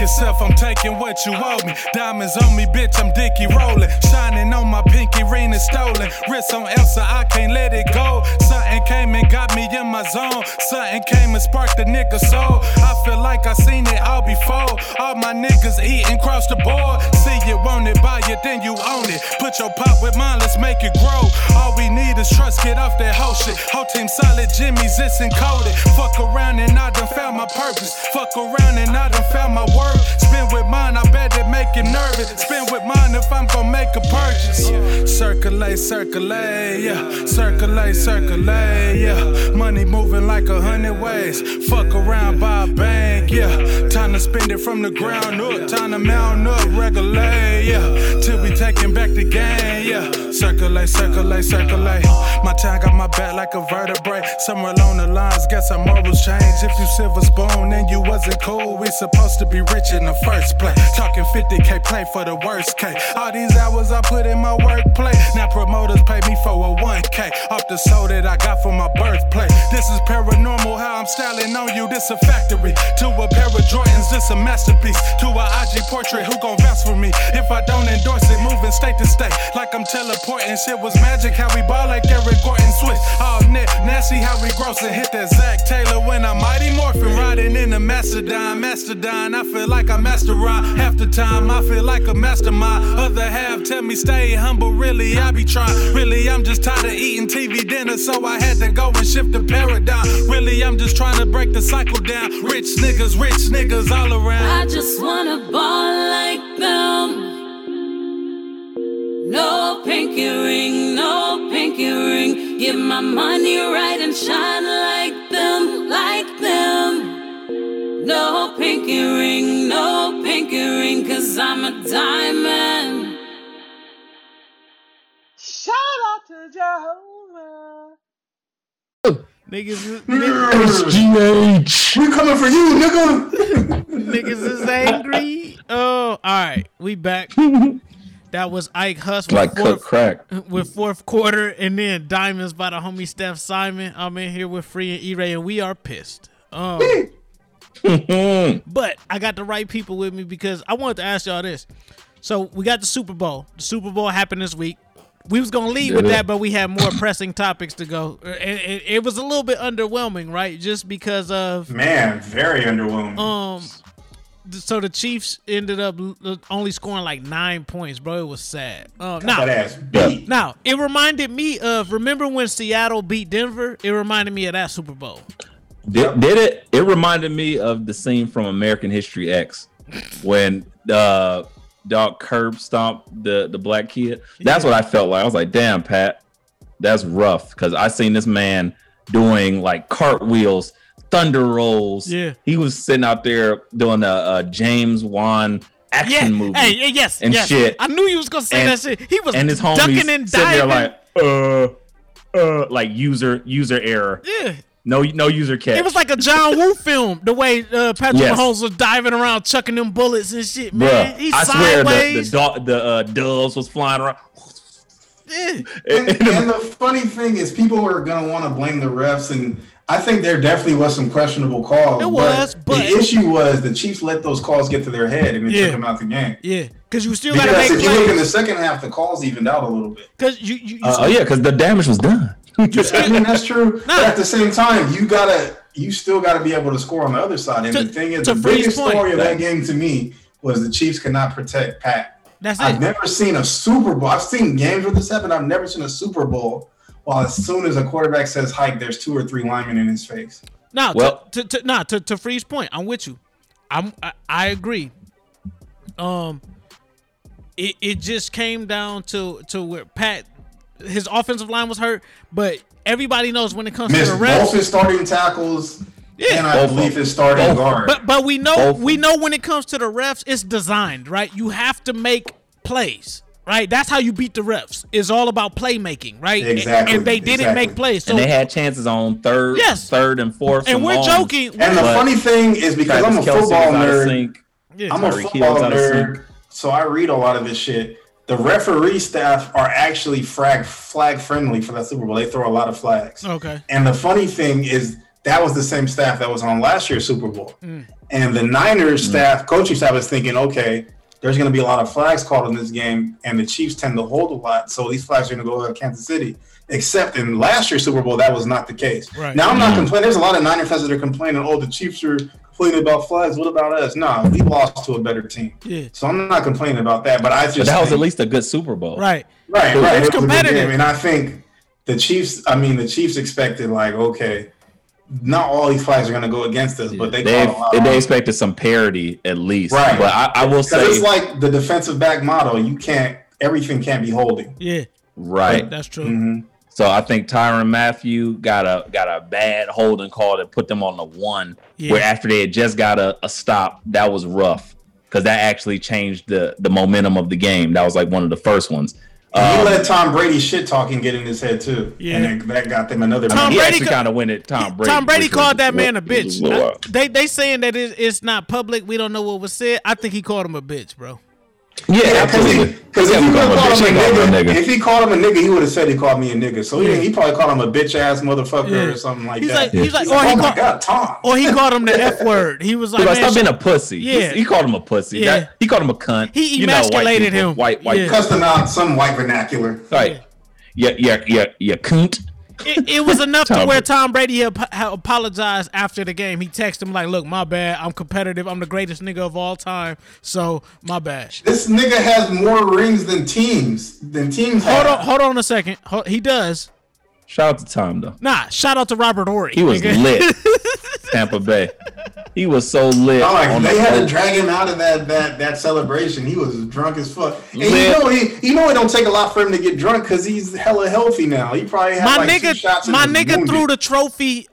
Yourself, I'm taking what you owe me. Diamonds on me, bitch, I'm dicky rolling. Shining on my pinky ring is stolen. Wrist on Elsa, I can't let it go. Something came and got me in my zone. Something came and sparked the nigga soul. I feel like I seen it all before. All my niggas eating cross the board. See you want it, buy it, then you own it. Put your pop with mine, let's make it grow. All we need is trust, get off that whole shit. Whole team solid, Jimmy's, it's encoded. Fuck around and I done found my purpose. Fuck around and I done found my work. Spin with mine, I bet it make him nervous. Spin with mine if I'm gon' make a purchase. Circulate, circulate, yeah. Circulate, circulate, yeah. Money moving like a hundred ways. Fuck around by a bank, yeah. Time to spend it from the ground up. Time to mount up, regulate, yeah. Till we taking back the game, yeah. Circulate, circulate, circulate. My time got my back like a vertebrae. Somewhere along the lines, guess our morals change. If you silver spoon, then you wasn't cool. We supposed to be rich in the first place. Talking fifty K play for the worst case. All these hours I put in my workplace. Now promoters pay me for a one K off the soul that I got for my birthplace. This is paranormal how I'm styling on you. This a factory. To a pair of Jordans, this a masterpiece. To a I G portrait, who gon' vouch for me? If I don't endorse it, moving state to state like I'm teleporting. Shit was magic how we ball like Eric Gordon Swiss. All net nasty how we gross and hit that Zach Taylor when I'm mighty morphin'. Riding in the Mastodon, Mastodon. I feel like a mastermind. Half the time I feel like a mastermind. Other half tell me stay humble. Really I be trying. Really I'm just tired of eating T V dinner, so I had to go and shift the paradigm. Really I'm just trying to break the cycle down. Rich niggas, rich niggas all around. I just wanna ball like them. No pinky ring, no pinky ring. Get my money right and shine like them, like them. No pinky ring, no pinky ring, cause I'm a diamond. Shut up! Niggas, niggas. We coming for you, nigga. Niggas is angry. Oh, all right. We back. That was Ike Huss with, like fourth, crack. with fourth quarter, and then Diamonds by the homie Steph Simon. I'm in here with Free and E-Ray, and we are pissed. Um, but I got the right people with me because I wanted to ask y'all this. So we got the Super Bowl. The Super Bowl happened this week. We was going to lead with that, but we had more pressing topics to go. And it, it was a little bit underwhelming, right? Just because of... Man, very underwhelming. Um, So the Chiefs ended up only scoring like nine points, bro. It was sad. Uh, now, now, it reminded me of... Remember when Seattle beat Denver? It reminded me of that Super Bowl. Did, did it? It reminded me of the scene from American History X when... Uh, Dog curb stomp the, the black kid. That's yeah. what I felt like. I was like, damn, Pat, that's rough. Because I seen this man doing like cartwheels, thunder rolls. Yeah. He was sitting out there doing a, a James Wan action yeah. movie. Hey, yes, and yes. shit. I knew you was going to say and, that shit. He was and his ducking and diving. Sitting there like, uh, uh, like user, user error. Yeah. No, no user catch. It was like a John Woo film. The way uh, Patrick yes. Mahomes was diving around, chucking them bullets and shit, man. Bruh, He's I sideways. swear the the, dog, the uh, doves was flying around. Yeah. and, and the funny thing is, people are gonna want to blame the refs, and I think there definitely was some questionable calls. It was, but, but the issue was the Chiefs let those calls get to their head, and it yeah. took them out the game. Yeah. Cause you still got to make plays. If you look in the second half, the calls evened out a little bit. Cause you, you, you uh, oh yeah, because the damage was done. Just, I mean, that's true. Nah. But at the same time, you gotta, you still gotta be able to score on the other side. And to, the thing is, the biggest point. story of that game to me was the Chiefs could not protect Pat. That's I've it. never seen a Super Bowl. I've seen games where this happened. I've never seen a Super Bowl. Well, as soon as a quarterback says hike, there's two or three linemen in his face. No, well, to, to, to, nah, to, to Free's point, I'm with you. I'm, I, I agree. Um, it, it just came down to to where Pat. His offensive line was hurt, but everybody knows when it comes Miss to the refs. Both his starting tackles, yeah. and I believe his starting Both. guard. But but we know Both. we know when it comes to the refs, it's designed, right? You have to make plays, right? That's how you beat the refs. It's all about playmaking, right? Exactly. And, and they didn't exactly. make plays, so and they had chances on third, yes. third and fourth. And we're joking. And the funny thing is because I'm a football nerd. Yeah. I'm a football nerd, so I read a lot of this shit. The referee staff are actually flag flag friendly for that Super Bowl. They throw a lot of flags. Okay. And the funny thing is that was the same staff that was on last year's Super Bowl. Mm. And the Niners mm. staff, coaching staff is thinking, okay, there's going to be a lot of flags called in this game, and the Chiefs tend to hold a lot, so these flags are going to go to Kansas City. Except in last year's Super Bowl, that was not the case. Right. Now, I'm not mm. complaining. There's a lot of Niners fans that are complaining, oh, the Chiefs are complaining about flags. What about us? No, nah, we lost to a better team. Yeah. So I'm not complaining about that. But I just but that was think, at least a good Super Bowl. Right. Right, right. It's it competitive. And I think the Chiefs, I mean, the Chiefs expected, like, okay, not all these flags are going to go against us, yeah. but they they, they expected some parity at least. Right, but I, I will say it's like the defensive back model. You can't everything can't be holding. Yeah, right. Like, that's true. Mm-hmm. So I think Tyrann Mathieu got a got a bad holding call that put them on the one. Yeah. Where after they had just got a, a stop, that was rough because that actually changed the the momentum of the game. That was like one of the first ones. Um, he let Tom Brady shit talking get in his head too, yeah. and that, that got them another. Tom he Brady actually kind of went at Tom Brady. Tom Brady called was, that man a bitch. I, they they saying that it, it's not public. We don't know what was said. I think he called him a bitch, bro. Yeah, yeah absolutely. Because if, if, if he called him a nigga, he would have said he called me a nigga. So yeah. he, he probably called him a bitch ass motherfucker yeah. or something like he's that. Like, he's like, he's or like, he oh called, my God, Tom. Or he called him the F word. He was like, he was like stop being a pussy. Yeah. He, he called him a pussy. Yeah. That, he called him a cunt. He emasculated you know, white people, him. White, white. Yeah. Custom out some white vernacular. Right. Yeah, yeah, yeah, yeah, yeah cunt. It, it was enough to where Tom Brady ap- apologized after the game. He texted him like, look, my bad. I'm competitive. I'm the greatest nigga of all time. So, my bad. This nigga has more rings than teams. Than teams hold have. on, Hold on a second. He does. Shout out to Tom, though. Nah, shout out to Robert Horry. He was nigga. lit. Tampa Bay. He was so lit. Oh, like, they the had court. to drag him out of that that that celebration. He was drunk as fuck. And lit. you know he you know it don't take a lot for him to get drunk because he's hella healthy now. He probably had my like nigga, two shots in my nigga wounded. threw the trophy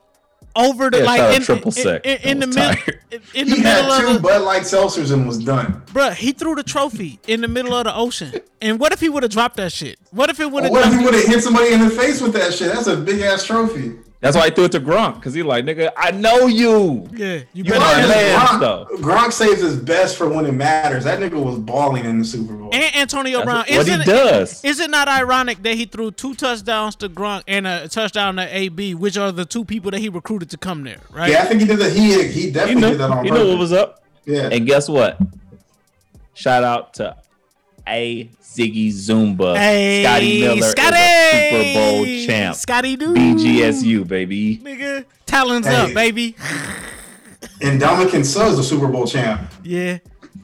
over the yeah, like in, triple sec. in, in, in the middle in the he middle had two of the, Bud Light seltzers and was done. Bruh, he threw the trophy in the middle of the ocean. And what if he would have dropped that shit? What if it would have? What if he would have hit somebody in the face with that shit? That's a big ass trophy. That's why he threw it to Gronk, because he like, nigga, I know you. Yeah, you, you better Gronk, stuff. Gronk saves his best for when it matters. That nigga was balling in the Super Bowl. And Antonio That's Brown. What is he it, does. Is it not ironic that he threw two touchdowns to Gronk and a touchdown to A B, which are the two people that he recruited to come there, right? Yeah, I think he did that. He, he definitely he knew, did that on He purpose. Knew what was up. Yeah. And guess what? Shout out to A. Ziggy Zumba. Hey, Scotty Miller Scotty! Is a Super Bowl champ. Scotty Doo. B G S U, baby. Nigga, talons hey. Up, baby. And Dominican Suh is a Super Bowl champ. Yeah.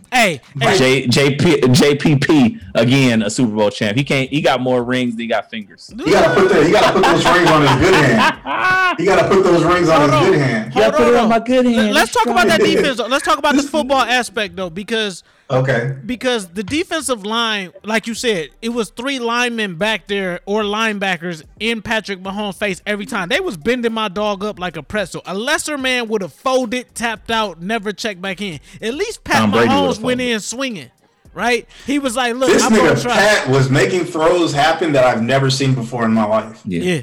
Hey, hey. J, JP, J P P, again, a Super Bowl champ. He can't. He got more rings than he got fingers. You got to put the, you gotta put those rings on his good hand. You got to put those rings on, on his good hand. You got to put on. It on my good hand. L- let's talk about that defense. Let's talk about this football aspect, though, because... Okay. Because the defensive line, like you said, it was three linemen back there or linebackers in Patrick Mahomes' face every time. They was bending my dog up like a pretzel. A lesser man would have folded, tapped out, never checked back in. At least Pat Mahomes went in swinging, right? He was like, look, this I'm nigga try. Pat was making throws happen that I've never seen before in my life. Yeah. yeah.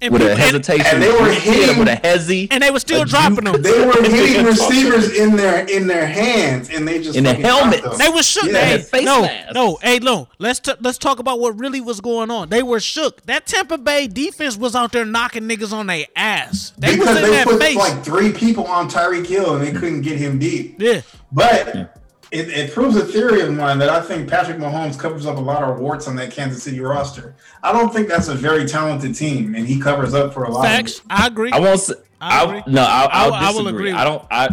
And with people, a hesitation, and, and they were hitting with a hezzy, and they were still dropping them. They were hitting receivers in their in their hands, and they just in the helmets. They were shook. Yeah. Hey, no, masks. no, hey, no. Let's t- let's talk about what really was going on. They were shook. That Tampa Bay defense was out there knocking niggas on their ass. They because was in they that put face. Like three people on Tyreek Hill, and they couldn't get him deep. Yeah, but. Yeah. It, it proves a theory of mine that I think Patrick Mahomes covers up a lot of warts on that Kansas City roster. I don't think that's a very talented team, and he covers up for a lot. Facts. Of I agree. I won't. I, I agree. No, I, I'll I, disagree. I will agree. I don't. I.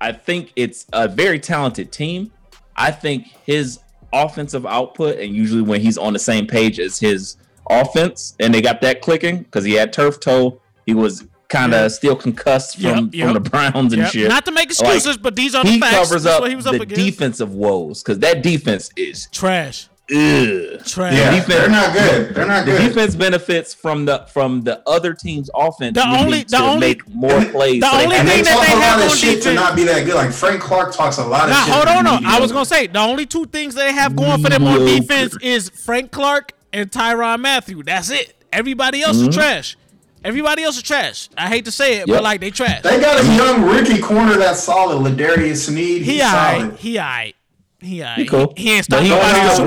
I think it's a very talented team. I think his offensive output, and usually when he's on the same page as his offense, and they got that clicking because he had turf toe. He was. Kind of yep. still concussed from, yep, yep. from the Browns and yep. shit. Not to make excuses, like, but these are the facts. He covers up, he was up the against. defensive woes because that defense is trash. Ugh. Trash. Yeah, the defense, they're not good. They're not the good. The defense benefits from the from the other team's offense. The only the to only make more plays. The so only thing that they have on defense to not be that good. Like Frank Clark talks a lot now, of shit. Hold on, on. I was gonna say the only two things they have going for them on defense is Frank Clark and Tyrann Mathieu. That's it. Everybody else mm-hmm. is trash. Everybody else is trash. I hate to say it, yep. but like they trash. They got a young rookie corner that's solid. Ladarius Sneed. He's he solid. Right. He alright. He alright. He cool. He ain't starting to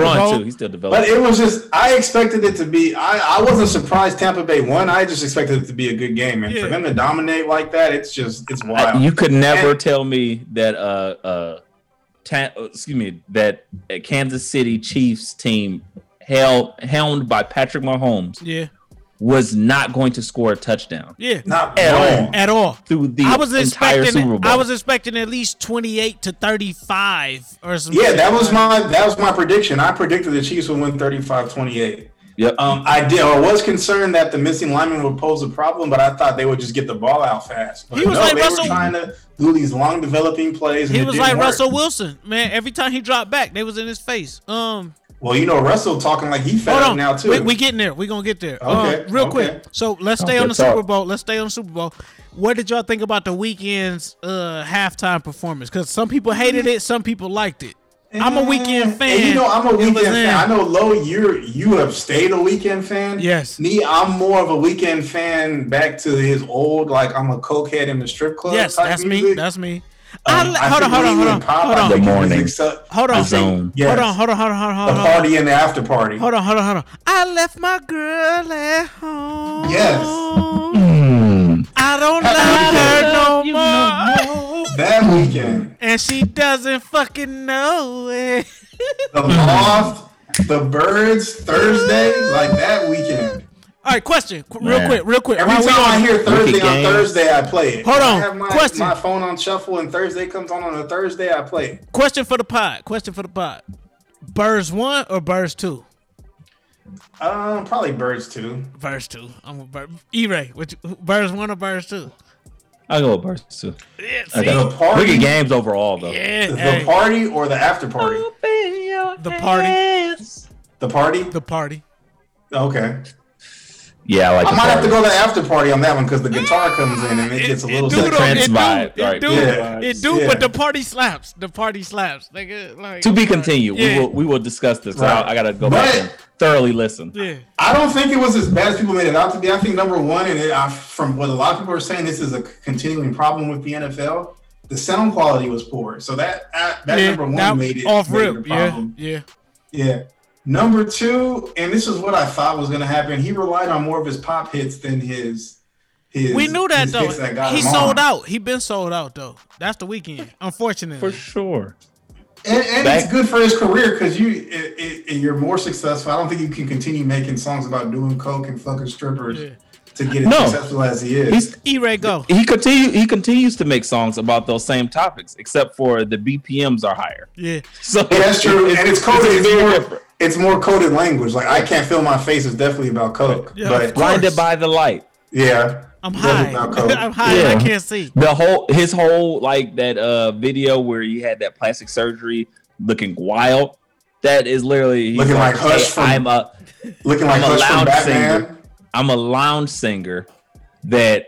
run too. He's still developing. But it was just I expected it to be. I, I wasn't surprised Tampa Bay won. I just expected it to be a good game, and yeah. for them to dominate like that, it's just it's wild. I, you could never and, tell me that. Uh, uh, ta- excuse me. That uh, Kansas City Chiefs team, held helmed by Patrick Mahomes. Yeah. Was not going to score a touchdown. Yeah, not at all. all. At all. Through the I was entire Super Bowl. I was expecting at least twenty-eight to thirty-five or something. Yeah, that was my that was my prediction. I predicted the Chiefs would win thirty-five twenty-eight. Yep. Um, I did. I was concerned that the missing lineman would pose a problem, but I thought they would just get the ball out fast. But he was no, like they Russell were trying to do these long developing plays. He was like work. Russell Wilson, man. Every time he dropped back, they was in his face. Um. Well, you know, Russell talking like he fat now, too. We're we getting there. We're going to get there. Okay. Um, real okay. quick. So let's stay on the Super Bowl. Let's stay on the Super Bowl. What did y'all think about the weekend's uh, halftime performance? Because some people hated it. Some people liked it. And, I'm a weekend fan. You know, I'm a weekend fan. I know, Lo, you you have stayed a weekend fan. Yes. Me, I'm more of a weekend fan back to his old, like, I'm a cokehead in the strip club. Yes, type that's music. me. That's me. Um, I, I hold, on, hold, on, hold, on, hold on, hold on, hold on. Exce- hold on, think, yes. hold on, hold on, hold on, hold on, hold on. The party and the after party. Hold on, hold on, hold on. I left my girl at home. Yes. Mm. I don't love her no more. That weekend. And she doesn't fucking know it. The Loft, The Birds, Thursday, like that weekend. All right, question, Qu- real quick, real quick. Every Why time I hear Thursday on Thursday, I play it. Hold on, I have my, question. My phone on shuffle, and Thursday comes on on a Thursday, I play it. Question for the pod. Question for the pod. Birds one or Birds two? Um, probably Birds two. Birds two. I'm a bird. E-Ray, which Birds one or Birds two? I'll go with Birds two. Yeah, see, the party, we get games overall though. Yeah, the hey. party or the after party? The party. The party. The party. Okay. Yeah, I like. I might have to go to the after party on that one because the guitar comes in and it, it gets a little bit trance vibe. It do, yeah. it do, yeah. But the party slaps. The party slaps. Like, like, to be continued. Yeah. We will we will discuss this. Right. I, I gotta go but, back and thoroughly listen. Yeah. I don't think it was as bad as people made it out to be. I think number one, and it, I, from what a lot of people are saying, this is a continuing problem with the N F L. The sound quality was poor, so that uh, that yeah, number one that made it off rip. Yeah, yeah, yeah. Number two, and this is what I thought was going to happen. He relied on more of his pop hits than his his. We knew that though. That he sold on. out. He been sold out though. That's the weekend, unfortunately. For sure. And, and Back- it's good for his career because you it, it, you're more successful. I don't think you can continue making songs about doing coke and fucking strippers. Yeah. To get as no. successful as he is. He's, E-Ray, go. He continue. He continues to make songs about those same topics, except for the B P Ms are higher. Yeah, so yeah, that's true. It's, and it's coded. It's, it's, more, different. It's more coded language. Like I can't feel my face is definitely about coke. Yeah, but blinded by the light. Yeah, I'm high. I'm high. Yeah. And I can't see. The whole his whole like that uh, video where he had that plastic surgery, looking wild. That is literally looking like, like Hush. Hey, from, I'm a looking like I'm Hush from Batman. Singer. I'm a lounge singer that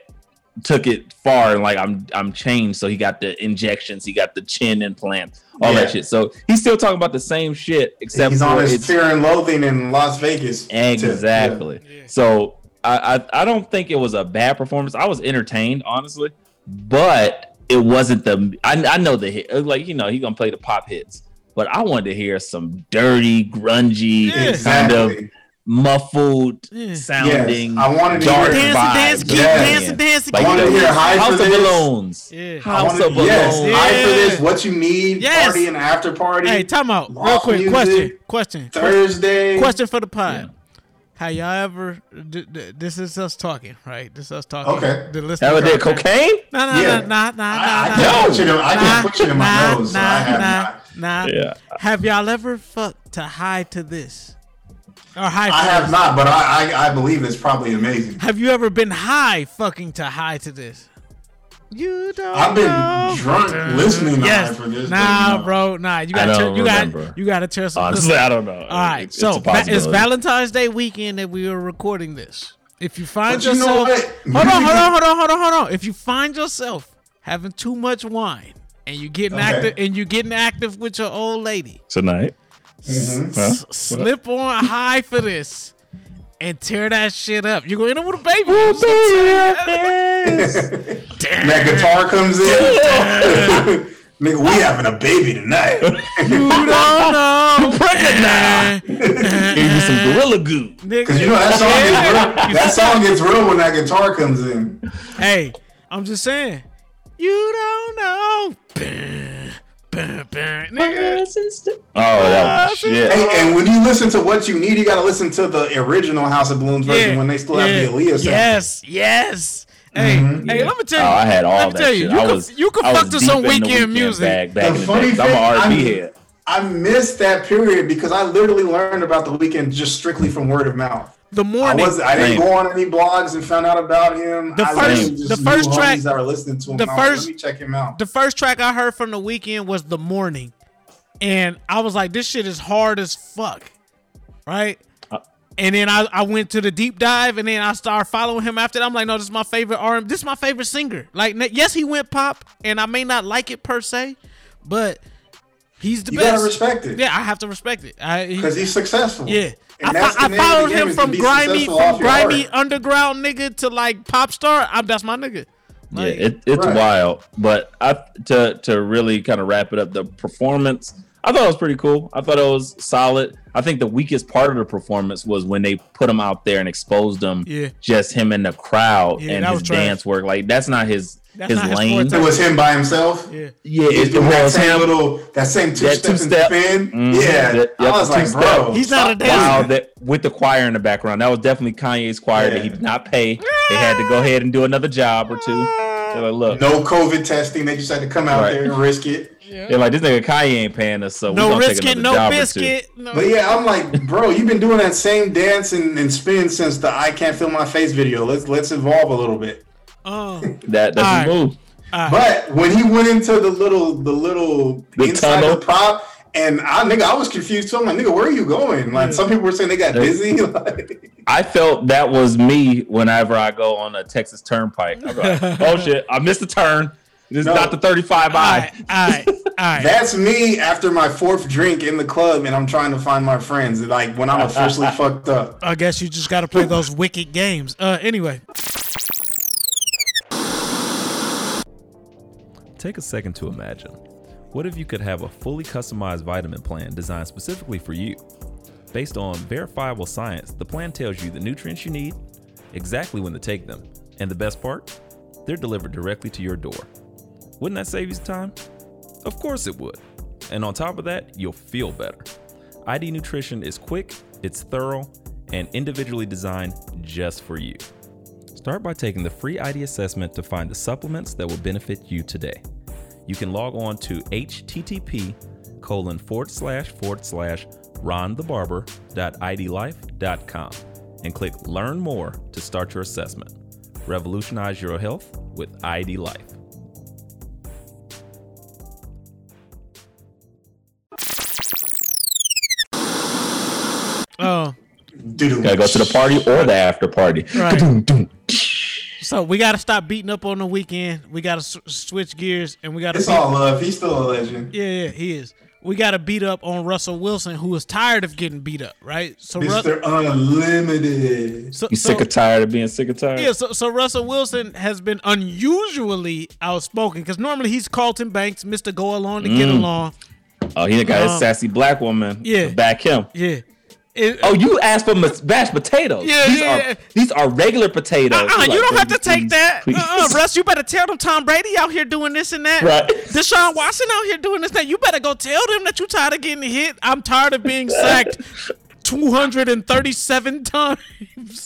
took it far and like I'm I'm changed. So he got the injections, he got the chin implants, all yeah. that shit. So he's still talking about the same shit, except he's on his Fear and Loathing in Las Vegas. Exactly. Yeah. So I, I I don't think it was a bad performance. I was entertained, honestly, but it wasn't the. I I know the hit, like you know he's gonna play the pop hits, but I wanted to hear some dirty, grungy yeah. kind exactly. of. Muffled yeah. sounding, yes. I wanted to dark hear dance, vibes. Yes. Dance, dance, like, I wanted to hear high House for of Balloons. Yeah. House wanted, of Balloons. Yes. Yeah. High for this. What you need? Yes. Party and after party. Hey, time out. Real quick music. question. Question. Thursday. Question for the pod. Yeah. Have y'all ever? D- d- this is us talking, right? This is us talking. Okay. The listener. Ever did cocaine? No, no, yeah. no, no, no, no, no. I can no. nah, put it in my nah, nose. Nah, so I have nah, not. Nah. Yeah. Have y'all ever fucked to high to this? Or high I have not, but I, I I believe it's probably amazing. Have you ever been high fucking to high to this? You don't. I've been know. drunk uh, listening to yes. high for this. Nah, no. bro, nah. You got to you got you got to tell some. Honestly, listening. I don't know. All right, it's, so it's, it's Valentine's Day weekend that we are recording this. If you find but yourself, you know hold on, hold on, hold on, hold on, hold on. If you find yourself having too much wine and you getting okay. active and you getting active with your old lady tonight. Mm-hmm. S- slip on high for this and tear that shit up. You're going to end up with a baby. That guitar comes in. Nigga, we having a baby tonight. You don't know. You pregnant now. Give you some Gorilla Glue. Because you know that song gets real. That song gets real when that guitar comes in. Hey, I'm just saying. You don't know. Bam, bam, nigga. Oh, that was shit. Hey, and when you listen to What You Need, you gotta listen to the original House of Balloons yeah, version when they still yeah. have the Aaliyah sound. Yes, yes. Hey, mm-hmm. hey, yeah. let me tell you. Oh, I had all let me that tell you, shit. You I could, was, you could I fuck to some weekend, weekend music. Back, back the in funny the thing, I'm an R and B head. I missed that period because I literally learned about the weekend just strictly from word of mouth. The morning, I, was, I didn't go on any blogs and found out about him. The first, the first track that were listening to him. The first, let me check him out. The first track I heard from the weekend was "The Morning," and I was like, "This shit is hard as fuck," right? Uh, and then I, I went to the deep dive, and then I started following him after that. I'm like, "No, this is my favorite R and B. This is my favorite singer." Like, yes, he went pop, and I may not like it per se, but he's the you best. You gotta respect it. Yeah, I have to respect it because he, he's successful. Yeah. And I, I followed him from grimy, from grimy underground nigga to like pop star. I'm, that's my nigga. Like, yeah, it, it's right. wild. But I to to really kind of wrap it up. The performance, I thought it was pretty cool. I thought it was solid. I think the weakest part of the performance was when they put him out there and exposed him. Yeah. Just him in the crowd yeah, and his dance work. Like that's not his. That's his lane. His it was him by himself. Yeah, yeah it, it was that same him. Little that same two that steps two step. And spin. Mm-hmm. Yeah, that, I was like, step. Bro, he's not a dancer. Wow, that with the choir in the background, that was definitely Kanye's choir yeah. that he did not pay. Yeah. They had to go ahead and do another job or two. Like, look, no COVID testing. They just had to come out right. there and risk it. Yeah. They're like, this nigga Kanye ain't paying us, so no we're gonna risk take it, no job biscuit. No. But yeah, I'm like, bro, you've been doing that same dance and, and spin since the "I Can't Feel My Face" video. Let's let's evolve a little bit. Oh, that doesn't right. move. Right. But when he went into the little, the little the inside tunnel. The prop, And I, nigga, I was confused too. I'm like, nigga, where are you going? Like, some people were saying they got busy. Like, I felt that was me whenever I go on a Texas Turnpike. I'm like, oh shit, I missed the turn. This no. is not the thirty-five I. Right, right, right. That's me after my fourth drink in the club, and I'm trying to find my friends. Like when I'm officially fucked up. I guess you just got to play those wicked games. Uh, anyway. Take a second to imagine. What if you could have a fully customized vitamin plan designed specifically for you? Based on verifiable science, the plan tells you the nutrients you need, exactly when to take them, and the best part, they're delivered directly to your door. Wouldn't that save you some time? Of course it would. And on top of that, you'll feel better. I D Nutrition is quick, it's thorough, and individually designed just for you. Start by taking the free I D assessment to find the supplements that will benefit you today. You can log on to http colon forward slash forward slash ronthebarber.idlife dot com and click learn more to start your assessment. Revolutionize your health with I D Life. Oh, you gotta go to the party or the after party. Right. So we got to stop beating up on the weekend. We got to sw- switch gears, and we got to. It's all love. He's still a legend. Yeah, yeah, he is. We got to beat up on Russell Wilson, who is tired of getting beat up, right? So Mister Rus- Unlimited. So, you so, sick of tired of being sick of tired? Yeah. So, so Russell Wilson has been unusually outspoken because normally he's Carlton Banks, Mister Go Along to mm. Get Along. Oh, he got um, his sassy black woman. Yeah, to back him. Yeah. It, oh, you asked for mashed potatoes. Yeah, these, yeah, are, yeah. these are regular potatoes. Uh-uh, like, you don't have to please, take that. Uh-uh, Russ, you better tell them Tom Brady out here doing this and that. Right. Deshaun Watson out here doing this and that. You better go tell them that you're tired of getting hit. I'm tired of being sacked two hundred thirty-seven times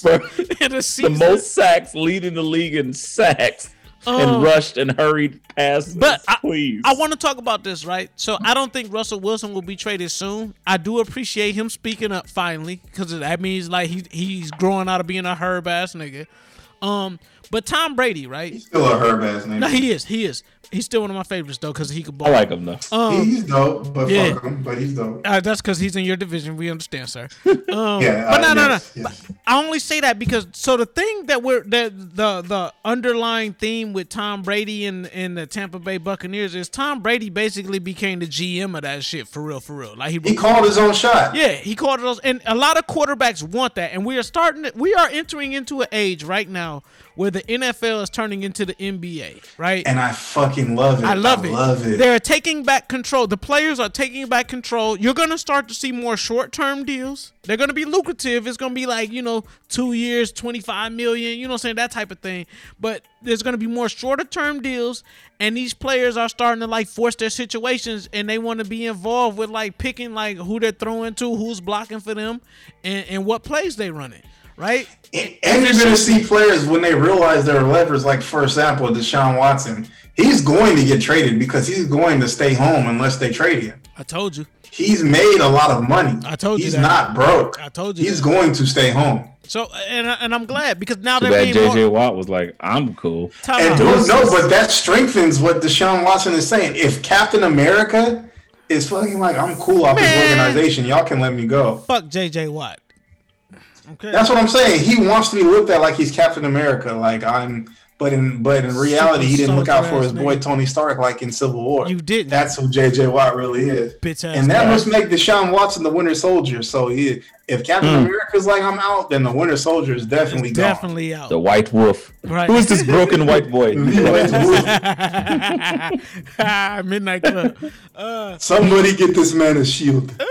bro, in a season. The most sacks, leading the league in sacks. Um, and rushed and hurried past. But this, please. I, I want to talk about this, right? So I don't think Russell Wilson will be traded soon. I do appreciate him speaking up finally because that means like he he's growing out of being a herb ass nigga. Um, but Tom Brady, right? He's still a herb ass nigga. No, he is. He is. He's still one of my favorites though because he could ball. I like him though. Um, he's dope, but yeah. fuck him. But he's dope. Uh, that's because he's in your division. We understand, sir. Um, yeah. But no, uh, no, yes, no. Yes. But I only say that because so the thing that we're that the the underlying theme with Tom Brady and and the Tampa Bay Buccaneers is Tom Brady basically became the G M of that shit for real, for real. Like he, he called his own shot. Yeah, he called it. And a lot of quarterbacks want that. And we are starting. To, we are entering into an age right now where the N F L is turning into the N B A, right? And I fucking love it. I love I it. love it. They're taking back control. The players are taking back control. You're going to start to see more short-term deals. They're going to be lucrative. It's going to be like, you know, two years, twenty-five million dollars, you know what I'm saying, that type of thing. But there's going to be more shorter-term deals, and these players are starting to, like, force their situations, and they want to be involved with, like, picking, like, who they're throwing to, who's blocking for them, and, and what plays they're running. Right, and, and you're gonna see players when they realize their levers. Like for example, Deshaun Watson, he's going to get traded because he's going to stay home unless they trade him. I told you, he's made a lot of money. I told you, he's that. not broke. I told you, he's that. going to stay home. So and and I'm glad because now they're being J J more... Watt was like, I'm cool. Time and dude, no, but that strengthens what Deshaun Watson is saying. If Captain America is fucking like, I'm cool off Man. this organization, y'all can let me go. Fuck J J Watt. Okay. That's what I'm saying. He wants to be looked at like he's Captain America, like I'm. But in but in reality, he didn't look out for his boy Tony Stark like in Civil War. You didn't. That's who J J. Watt really is. Bitch ass and that guy. Must make Deshaun Watson the Winter Soldier. So he, if Captain mm. America's like I'm out, then the Winter Soldier is definitely it's definitely gone. out. The White Wolf. Right. Who is this broken white boy? Midnight Club. Uh, Somebody get this man a shield. Uh,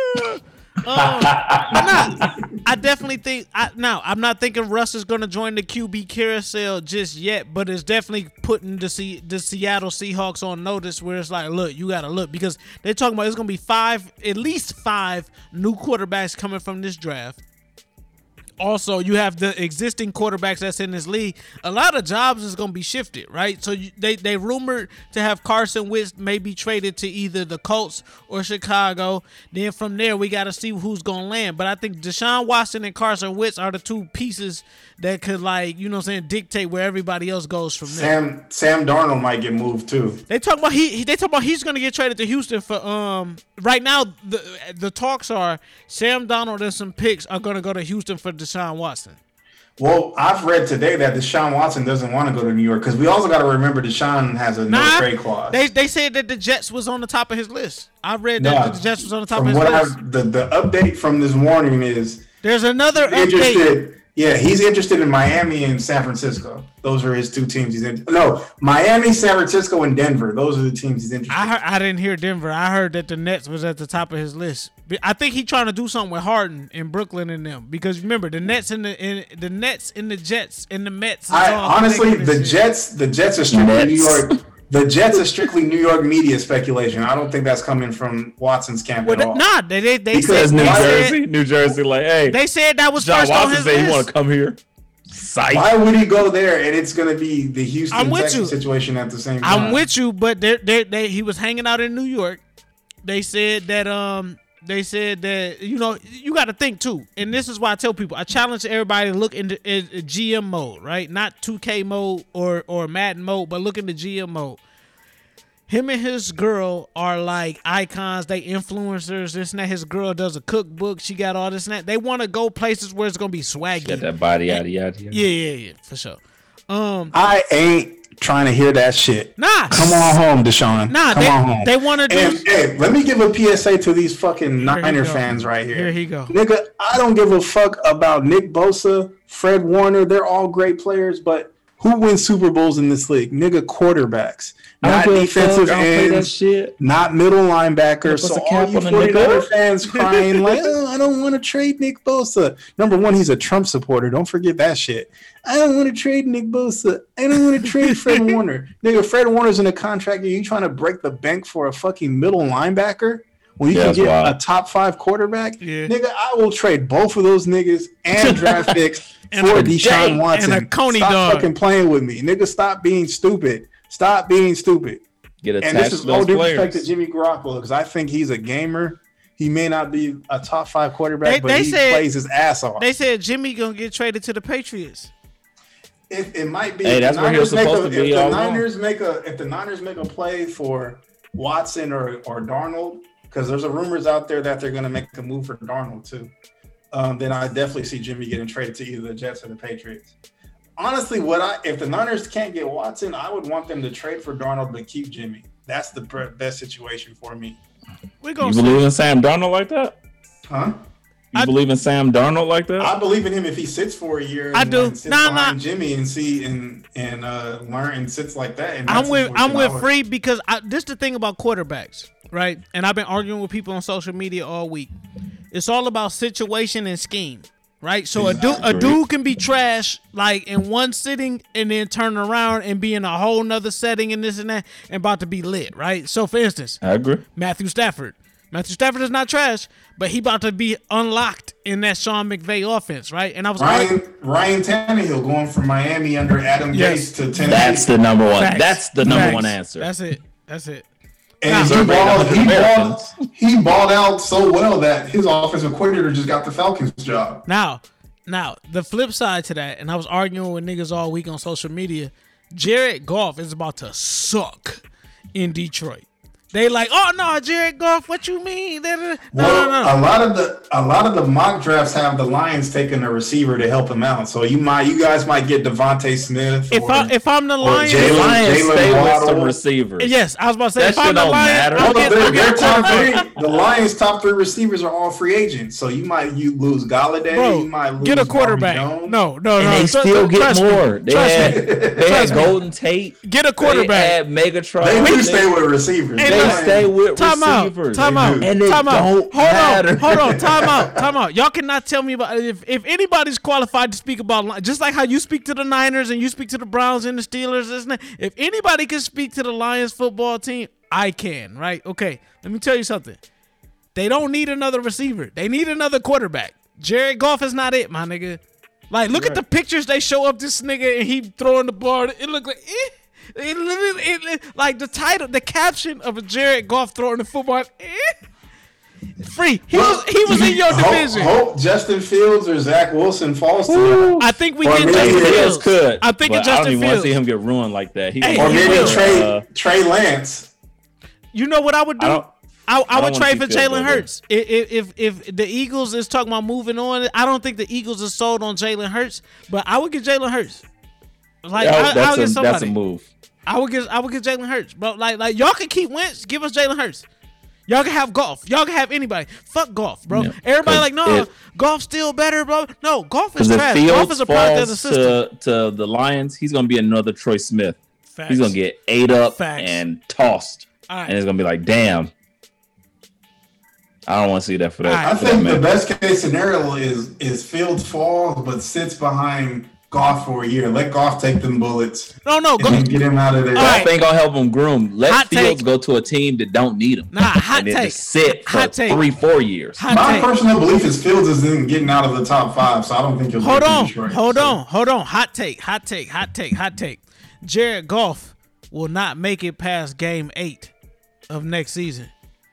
Um, not, I definitely think I, now I'm not thinking Russ is going to join the Q B carousel just yet, but it's definitely putting the, C, the Seattle Seahawks on notice where it's like, look, you got to look because they're talking about it's going to be five, at least five new quarterbacks coming from this draft. also you have the existing quarterbacks that's in this league. A lot of jobs is going to be shifted, right? So you, they they rumored to have Carson Wentz maybe traded to either the Colts or Chicago. Then from there, we got to see who's going to land. But I think Deshaun Watson and Carson Wentz are the two pieces that could, like, you know what I'm saying, dictate where everybody else goes from there. Sam Sam Darnold might get moved too. They talk about he they talk about he's going to get traded to Houston for um right now the the talks are Sam Darnold and some picks are going to go to Houston for Deshaun Watson. Well, I've read today that Deshaun Watson doesn't want to go to New York because we also got to remember Deshaun has a no trade clause. They they said that the Jets was on the top of his list. I read that no, the Jets was on the top of his what list. I've, the the update from this morning is there's another update. Yeah, he's interested in Miami and San Francisco. Those are his two teams. He's in. No, Miami, San Francisco, and Denver. Those are the teams he's interested in. I, heard, I didn't hear Denver. I heard that the Nets was at the top of his list. I think he's trying to do something with Harden and Brooklyn and them because remember the Nets and the in, the Nets and the Jets and the Mets. I, honestly, the Jets, the Jets are strictly New York. The Jets are strictly New York media speculation. I don't think that's coming from Watson's camp well, at all. Nah, they they, they said New Jersey, said, New Jersey, like, hey, they said that was John first Watson on his said list. He want to come here. Psych. Why would he go there? And it's going to be the Houston Texans situation at the same time. I'm with you, but they they they he was hanging out in New York. They said that um. They said that, you know, you got to think, too. And this is why I tell people, I challenge everybody to look into in G M mode, right? Not two K mode or, or Madden mode, but look into G M mode. Him and his girl are like icons. They influencers, this and that. His girl does a cookbook. She got all this and that. They want to go places where it's going to be swaggy. Get that body out of you. Yeah, yeah, yeah, for sure. Um, I ain't trying to hear that shit. Nah. Come on home, Deshaun. Nah, Come they, on home. They want to do... And, hey, let me give a P S A to these fucking Niner fans right here. Here he go. Nigga, I don't give a fuck about Nick Bosa, Fred Warner. They're all great players, but who wins Super Bowls in this league? Nigga, quarterbacks. Not defensive ends. Not middle linebackers. So all you forty-niner fans crying like, oh, I don't want to trade Nick Bosa. Number one, he's a Trump supporter. Don't forget that shit. I don't want to trade Nick Bosa. I don't want to trade Fred Warner. Nigga, Fred Warner's in a contract. Are you trying to break the bank for a fucking middle linebacker? When you yeah, can get wild. a top five quarterback, yeah. nigga, I will trade both of those niggas and draft picks and for Deshaun Watson. And a Coney stop dog. fucking playing with me, nigga. Stop being stupid. Stop being stupid. Get attached and this is no disrespect to Jimmy Garoppolo because I think he's a gamer. He may not be a top five quarterback, they, but they he said, plays his ass off. They said Jimmy gonna get traded to the Patriots. It, it might be. Hey, that's where he was supposed a, to be. If the Niners wrong. make a if the Niners make a play for Watson or or Darnold. Because there's a rumors out there that they're going to make a move for Darnold, too. Um, then I definitely see Jimmy getting traded to either the Jets or the Patriots. Honestly, what I if the Niners can't get Watson, I would want them to trade for Darnold but keep Jimmy. That's the best situation for me. We gonna you believe see. in Sam Darnold like that? Huh? You I, believe in Sam Darnold like that? I believe in him if he sits for a year. And, I do. And sits nah, behind nah. Jimmy and see and and uh, learn and sits like that. And I'm with I'm with Free because I, this is the thing about quarterbacks. Right, and I've been arguing with people on social media all week. It's all about situation and scheme, right? So a dude, a dude can be trash like in one sitting, and then turn around and be in a whole nother setting and this and that, and about to be lit, right? So for instance, I agree. Matthew Stafford, Matthew Stafford is not trash, but he about to be unlocked in that Sean McVay offense, right? And I was Ryan like, Ryan Tannehill going from Miami under Adam yes. Gase to Tennessee. That's the number one. Facts. That's the number Facts. one answer. That's it. That's it. And he balled, he, balled, he balled out so well that his offensive coordinator just got the Falcons job. Now, now the flip side to that, and I was arguing with niggas all week on social media, Jared Goff is about to suck in Detroit. They like, oh no, Jared Goff, what you mean? No, well, no, no. A lot of the a lot of the mock drafts have the Lions taking a receiver to help him out. So you might, you guys might get Devontae Smith. If or, I if I'm the Lions, Jaylen, Lions Jaylen stay Waddle. with some receivers. Yes, I was about to say that if shit I'm the don't Lions, matter. I'll get, I'll get top three, the Lions' top three receivers are all free agents. So you might you lose Galladay, Bro, you might lose get a quarterback. No, no, no. And they no, still get more. Me. They trust had, me. They had Golden Tate. Get a quarterback. They had Megatron. They do stay with receivers. Stay with time receivers. Time out. Time out. And it time don't out. Matter. Hold on. Hold on. Time out. Time out. Y'all cannot tell me about if if anybody's qualified to speak about just like how you speak to the Niners and you speak to the Browns and the Steelers. Isn't it? If anybody can speak to the Lions football team, I can. Right? Okay. Let me tell you something. They don't need another receiver. They need another quarterback. Jared Goff is not it, my nigga. Like, look right. at the pictures they show of this nigga and he throwing the ball. It look like, eh. It, it, it, it, like the title, the caption of a Jared Goff throwing the football. Eh. Free. He well, was he was in your hope, division. Hope Justin Fields or Zach Wilson falls to I think we or get Justin Fields. Could, I think it's Justin Fields. I don't even Fields. want to see him get ruined like that. He, hey, or maybe Trey uh, Trey Lance. You know what I would do? I I, I, I would trade for Jalen Hurts. If, if if the Eagles is talking about moving on, I don't think the Eagles are sold on Jalen Hurts, but I would get Jalen Hurts. Like yeah, I, that's, I would a, get somebody. That's a move. I would get I would get Jalen Hurts, but like like y'all can keep Wentz. Give us Jalen Hurts. Y'all can have Goff. Y'all can have anybody. Fuck Goff, bro. No, everybody like no, if, Goff's still better, bro. No, Goff is trash. Goff is a product of the system. To, to the Lions, he's gonna be another Troy Smith. Facts. He's gonna get ate up Facts. and tossed, right. and it's gonna be like, damn. I don't want to see that for that. I for think that, the best case scenario is is Fields falls but sits behind Goff for a year. Let Goff take them bullets. No, no, go get him out of there. Right. I think I'll help him groom. Let hot Fields take. go to a team that don't need him. Nah, hot and take. And just sit for hot three, take. four years. Hot My take. personal belief is Fields isn't getting out of the top five, so I don't think he'll. Hold on, Detroit, hold so. on, hold on. Hot take, hot take, hot take, hot take. Jared Goff will not make it past Game Eight of next season.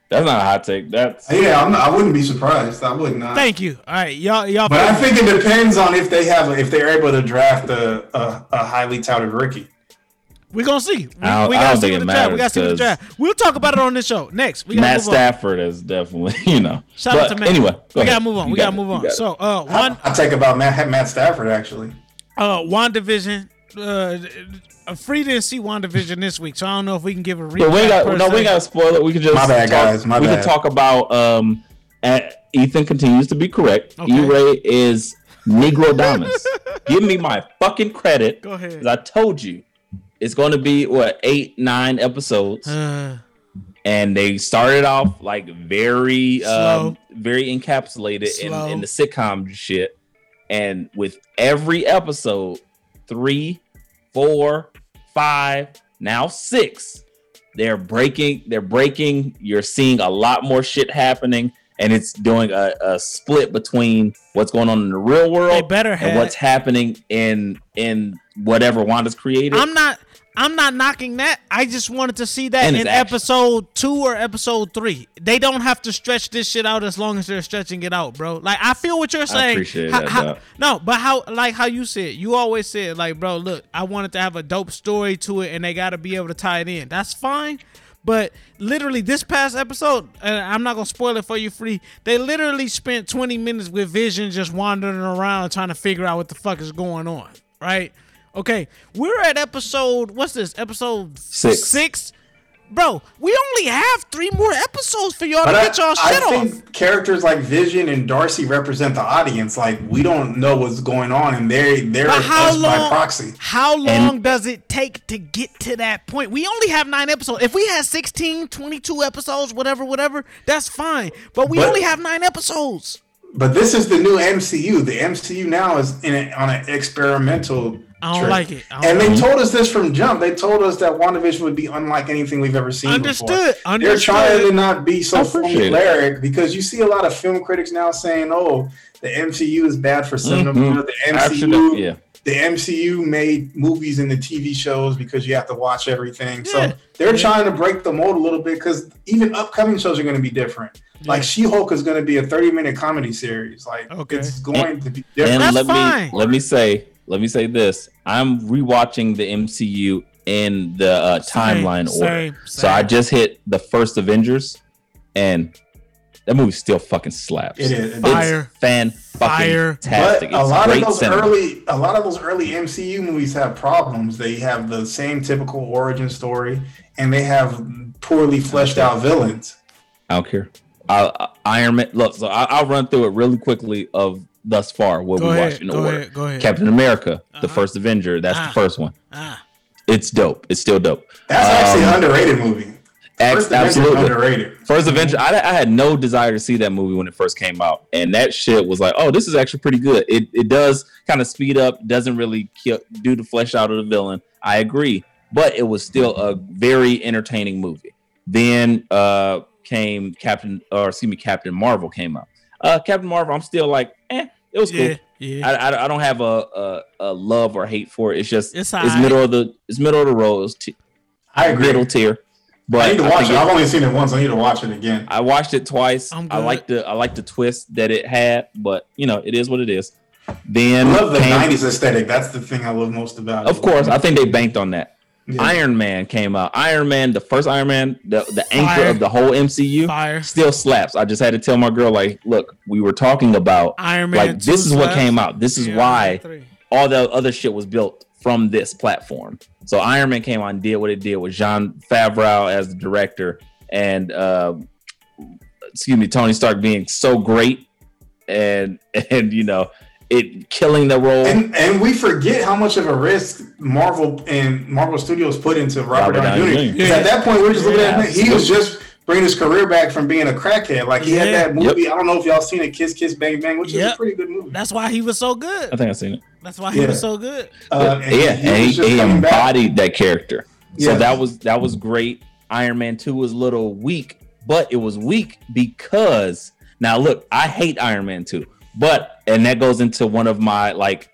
That's not a hot take. That's yeah. I'm not, I wouldn't be surprised. I would not. Thank you. All right, y'all. Y'all. But I think it depends on if they have, if they're able to draft a a, a highly touted rookie. We're gonna see. We, I don't, we gotta I don't see think it matters. We gotta see the draft. We'll talk about it on this show next. We Matt Stafford on. is definitely, you know. Shout but out to Matt. Anyway, go we ahead. gotta move on. You we gotta it. move on. Got so, uh, one. I, I take about Matt Matt Stafford actually. Uh, WandaVision. Uh, Free didn't see WandaVision this week, so I don't know if we can give a recap. We got, no, we got to spoil it. We can just my bad, talk, guys. My we bad. can talk about. Um, at, Ethan continues to be correct. Okay. E-Ray is Negrodamus. Give me my fucking credit. Go ahead. I told you, it's going to be what eight, nine episodes, uh, and they started off like very, um, very encapsulated in, in the sitcom shit, and with every episode. Three, four, five, now six. They're breaking. They're breaking. You're seeing a lot more shit happening, and it's doing a, a split between what's going on in the real world better and what's happening in in whatever Wanda's created. I'm not. I'm not knocking that. I just wanted to see that in action. episode two or episode three. They don't have to stretch this shit out as long as they're stretching it out, bro. Like, I feel what you're saying. I appreciate how, that, how, No, but how, like how you said, you always said, like, bro, look, I wanted to have a dope story to it, and they got to be able to tie it in. That's fine. But literally this past episode, and I'm not going to spoil it for you, Free, they literally spent twenty minutes with Vision just wandering around trying to figure out what the fuck is going on, right? Okay, we're at episode, what's this, episode six. six? Bro, we only have three more episodes for y'all but to I, get y'all I shit think off. think characters like Vision and Darcy represent the audience. Like, we don't know what's going on, and they're, they're us long, by proxy. How long and, does it take to get to that point? We only have nine episodes. If we had sixteen, twenty-two episodes, whatever, whatever, that's fine. But we but, only have nine episodes. But this is the new M C U. The M C U now is in a, on an experimental... I don't True. like it. Don't and they know. told us this from jump. They told us that WandaVision would be unlike anything we've ever seen Understood. before. Understood. They're trying to not be so formulaic it. because you see a lot of film critics now saying, oh, the M C U is bad for cinema. Mm-hmm. The M C U yeah. the M C U made movies and the T V shows because you have to watch everything. Yeah. So they're yeah. trying to break the mold a little bit because even upcoming shows are going to be different. Yeah. Like She-Hulk is going to be a thirty-minute comedy series. Like okay. It's going and, to be different. And That's let fine. Me, let me say... Let me say this. I'm rewatching the M C U in the uh, timeline same, order. Same, same. So I just hit the first Avengers, and that movie still fucking slaps. It is fire, it's fan fire, fantastic. But a lot of those cinema. early, a lot of those early M C U movies have problems. They have the same typical origin story, and they have poorly fleshed out villains. I don't care. I, I, Iron Man. Look, so I, I'll run through it really quickly. Of Thus far, what go we ahead, watched in go order. Ahead, go ahead. Captain America, uh-huh. the first Avenger. That's uh-huh. the first one. Uh-huh. It's dope. It's still dope. That's um, actually an underrated movie. First absolutely. Underrated. First Avenger. I, I had no desire to see that movie when it first came out. And that shit was like, oh, this is actually pretty good. It it does kind of speed up. Doesn't really kill, do the flesh out of the villain. I agree. But it was still a very entertaining movie. Then uh, came Captain, or excuse me, Captain Marvel came out. Uh, Captain Marvel, I'm still like, eh, it was yeah, cool. Yeah. I, I I don't have a, a a love or hate for it. It's just it's, it's middle of the it's middle of the road. It's t- I agree. Middle tier. But I need to watch it. I've only seen it once. I need to watch it again. I watched it twice. I like the I like the twist that it had, but you know, it is what it is. Then I love the nineties aesthetic. That's the thing I love most about it. Of course, I think they banked on that. Yeah. Iron Man came out. Iron Man, the first Iron Man, the, the anchor of the whole M C U, Fire. still slaps. I just had to tell my girl, like, look, we were talking about Iron Man. Like, this is slaps. what came out. This is yeah, why all the other shit was built from this platform. So Iron Man came out and did what it did with Jon Favreau as the director and, uh, excuse me, Tony Stark being so great and, and you know, it killing the role. And, and we forget how much of a risk Marvel and Marvel Studios put into Robert, Robert Downey Junior. Because yeah. at that point, we we're just looking yeah, at him. He was just bringing his career back from being a crackhead. Like, he yeah. had that movie. Yep. I don't know if y'all seen it, Kiss Kiss Bang Bang, which yep. is a pretty good movie. That's why he was so good. I think I've seen it. That's why he yeah. was so good. Uh, and yeah, he, and he, he embodied back. that character. Yeah. So that was that was great. Iron Man two was a little weak, but it was weak because, now look, I hate Iron Man two. But, and that goes into one of my, like,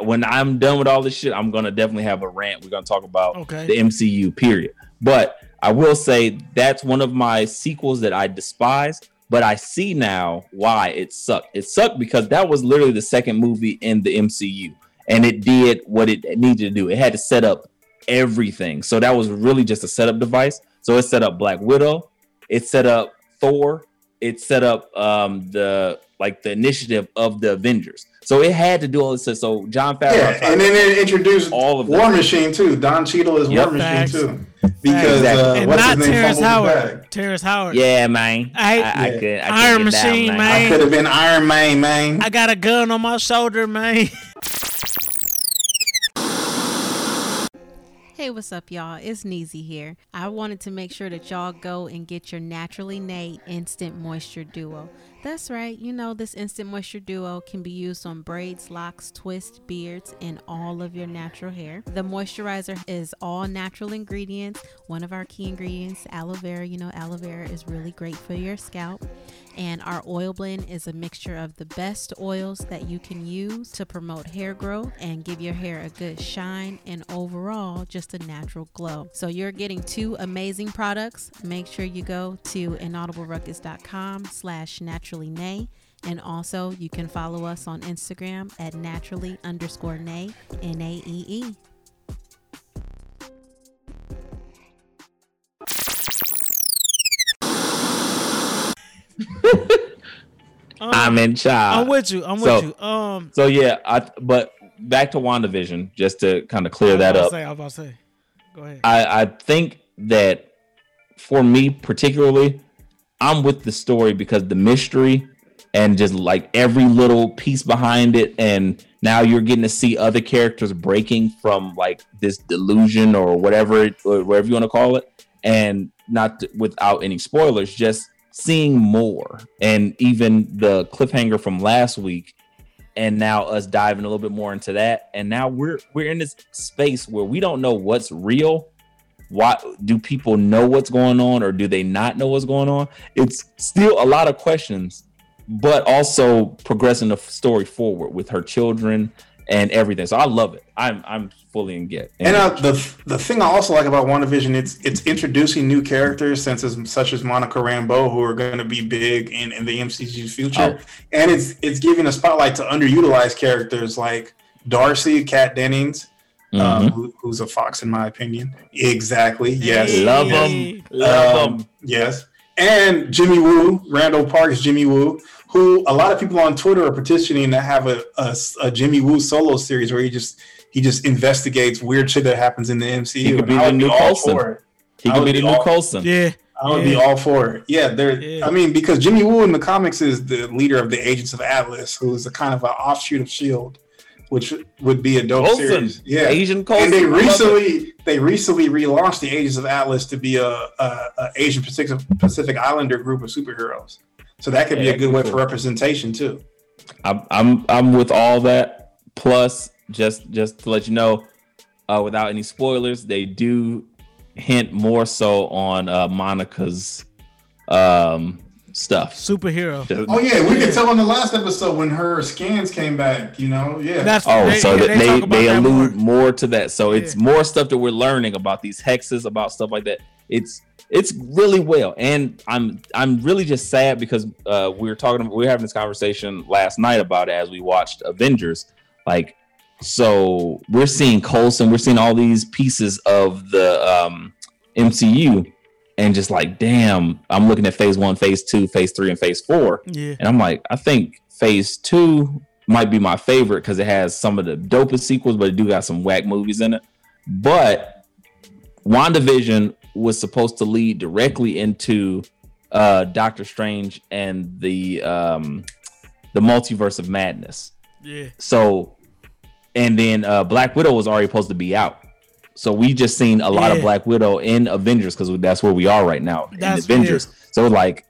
when I'm done with all this shit, I'm going to definitely have a rant. We're going to talk about okay. the M C U, period. But I will say that's one of my sequels that I despise, but I see now why it sucked. It sucked because that was literally the second movie in the M C U, and it did what it needed to do. It had to set up everything. So that was really just a setup device. So it set up Black Widow. It set up Thor. It set up um, the... like the initiative of the Avengers. So it had to do all this. So, so John Favreau. Yeah, and then it introduced all of War Machine too. Don Cheadle is yep. War Facts. Machine too. Because exactly. uh, and what's not his name? Terrence Howard. Terrence Howard. Yeah, man. I, I, I yeah. could. I Iron Machine, down, man. man. I could have been Iron Man, man. I got a gun on my shoulder, man. Hey, what's up, y'all? It's Neezy here. I wanted to make sure that y'all go and get your Naturally Nae Instant Moisture Duo. That's right, you know this Instant Moisture Duo can be used on braids, locks, twists, beards, and all of your natural hair. The moisturizer is all natural ingredients. One of our key ingredients, aloe vera. You know, aloe vera is really great for your scalp. And our oil blend is a mixture of the best oils that you can use to promote hair growth and give your hair a good shine and overall just a natural glow. So you're getting two amazing products. Make sure you go to inaudibleruckus.com slash naturally nae. And also you can follow us on Instagram at naturally underscore nae, N A E E. um, I'm in charge. I'm with you. I'm so, with you. Um. So yeah, I. But back to WandaVision, just to kind of clear that up. Say, I was about to say. Go ahead. I, I think that for me particularly, I'm with the story because the mystery and just like every little piece behind it, and now you're getting to see other characters breaking from like this delusion or whatever, it, or whatever you want to call it, and not to, without any spoilers, just. Seeing more, and even the cliffhanger from last week, and now us diving a little bit more into that, and now we're we're in this space where we don't know what's real. Why do people know what's going on, or do they not know what's going on? It's still a lot of questions, but also progressing the story forward with her children and everything. So I love it. I'm I'm fully in get. And uh, the the thing I also like about WandaVision, it's it's introducing new characters, since as, such as Monica Rambeau, who are going to be big in, in the M C U's future, oh. and it's it's giving a spotlight to underutilized characters like Darcy, Kat Dennings, mm-hmm. um, who, who's a fox in my opinion. Exactly. Yes. Love him. Love him. Um, yes. And Jimmy Woo, Randall Park's Jimmy Woo, who a lot of people on Twitter are petitioning to have a, a, a Jimmy Woo solo series where he just he just investigates weird shit that happens in the M C U. He could be the new Colson. He could be the new Colson. Yeah, I would yeah. be all for it. Yeah, there. Yeah. I mean, because Jimmy Woo in the comics is the leader of the Agents of Atlas, who is a kind of an offshoot of S H I E L D, which would be a dope Colson. series. Yeah, Asian Colson. And they recently they recently relaunched the Agents of Atlas to be a, a, a Asian Pacific, Pacific Islander group of superheroes. So that could be yeah, a good way cool. for representation too. I'm I'm I'm with all that. Plus, just just to let you know, uh, without any spoilers, they do hint more so on uh, Monica's um, stuff. Superhero. Oh yeah, we could tell on the last episode when her scans came back. You know, yeah. That's, oh, they, so that they they, they allude more. more to that. So it's yeah. more stuff that we're learning about these hexes, about stuff like that. It's it's really well, and I'm I'm really just sad because uh, we were talking, we were having this conversation last night about it as we watched Avengers, like. So we're seeing Colson, we're seeing all these pieces of the um, M C U, and just like, damn, I'm looking at phase one, phase two, phase three, and phase four. Yeah. And I'm like, I think phase two might be my favorite because it has some of the dopest sequels, but it do got some whack movies in it. But WandaVision was supposed to lead directly into uh, Doctor Strange and the um, the Multiverse of Madness. Yeah. So. And then uh, Black Widow was already supposed to be out. So we just seen a lot yeah. of Black Widow in Avengers because that's where we are right now that's in Avengers. Weird. So like,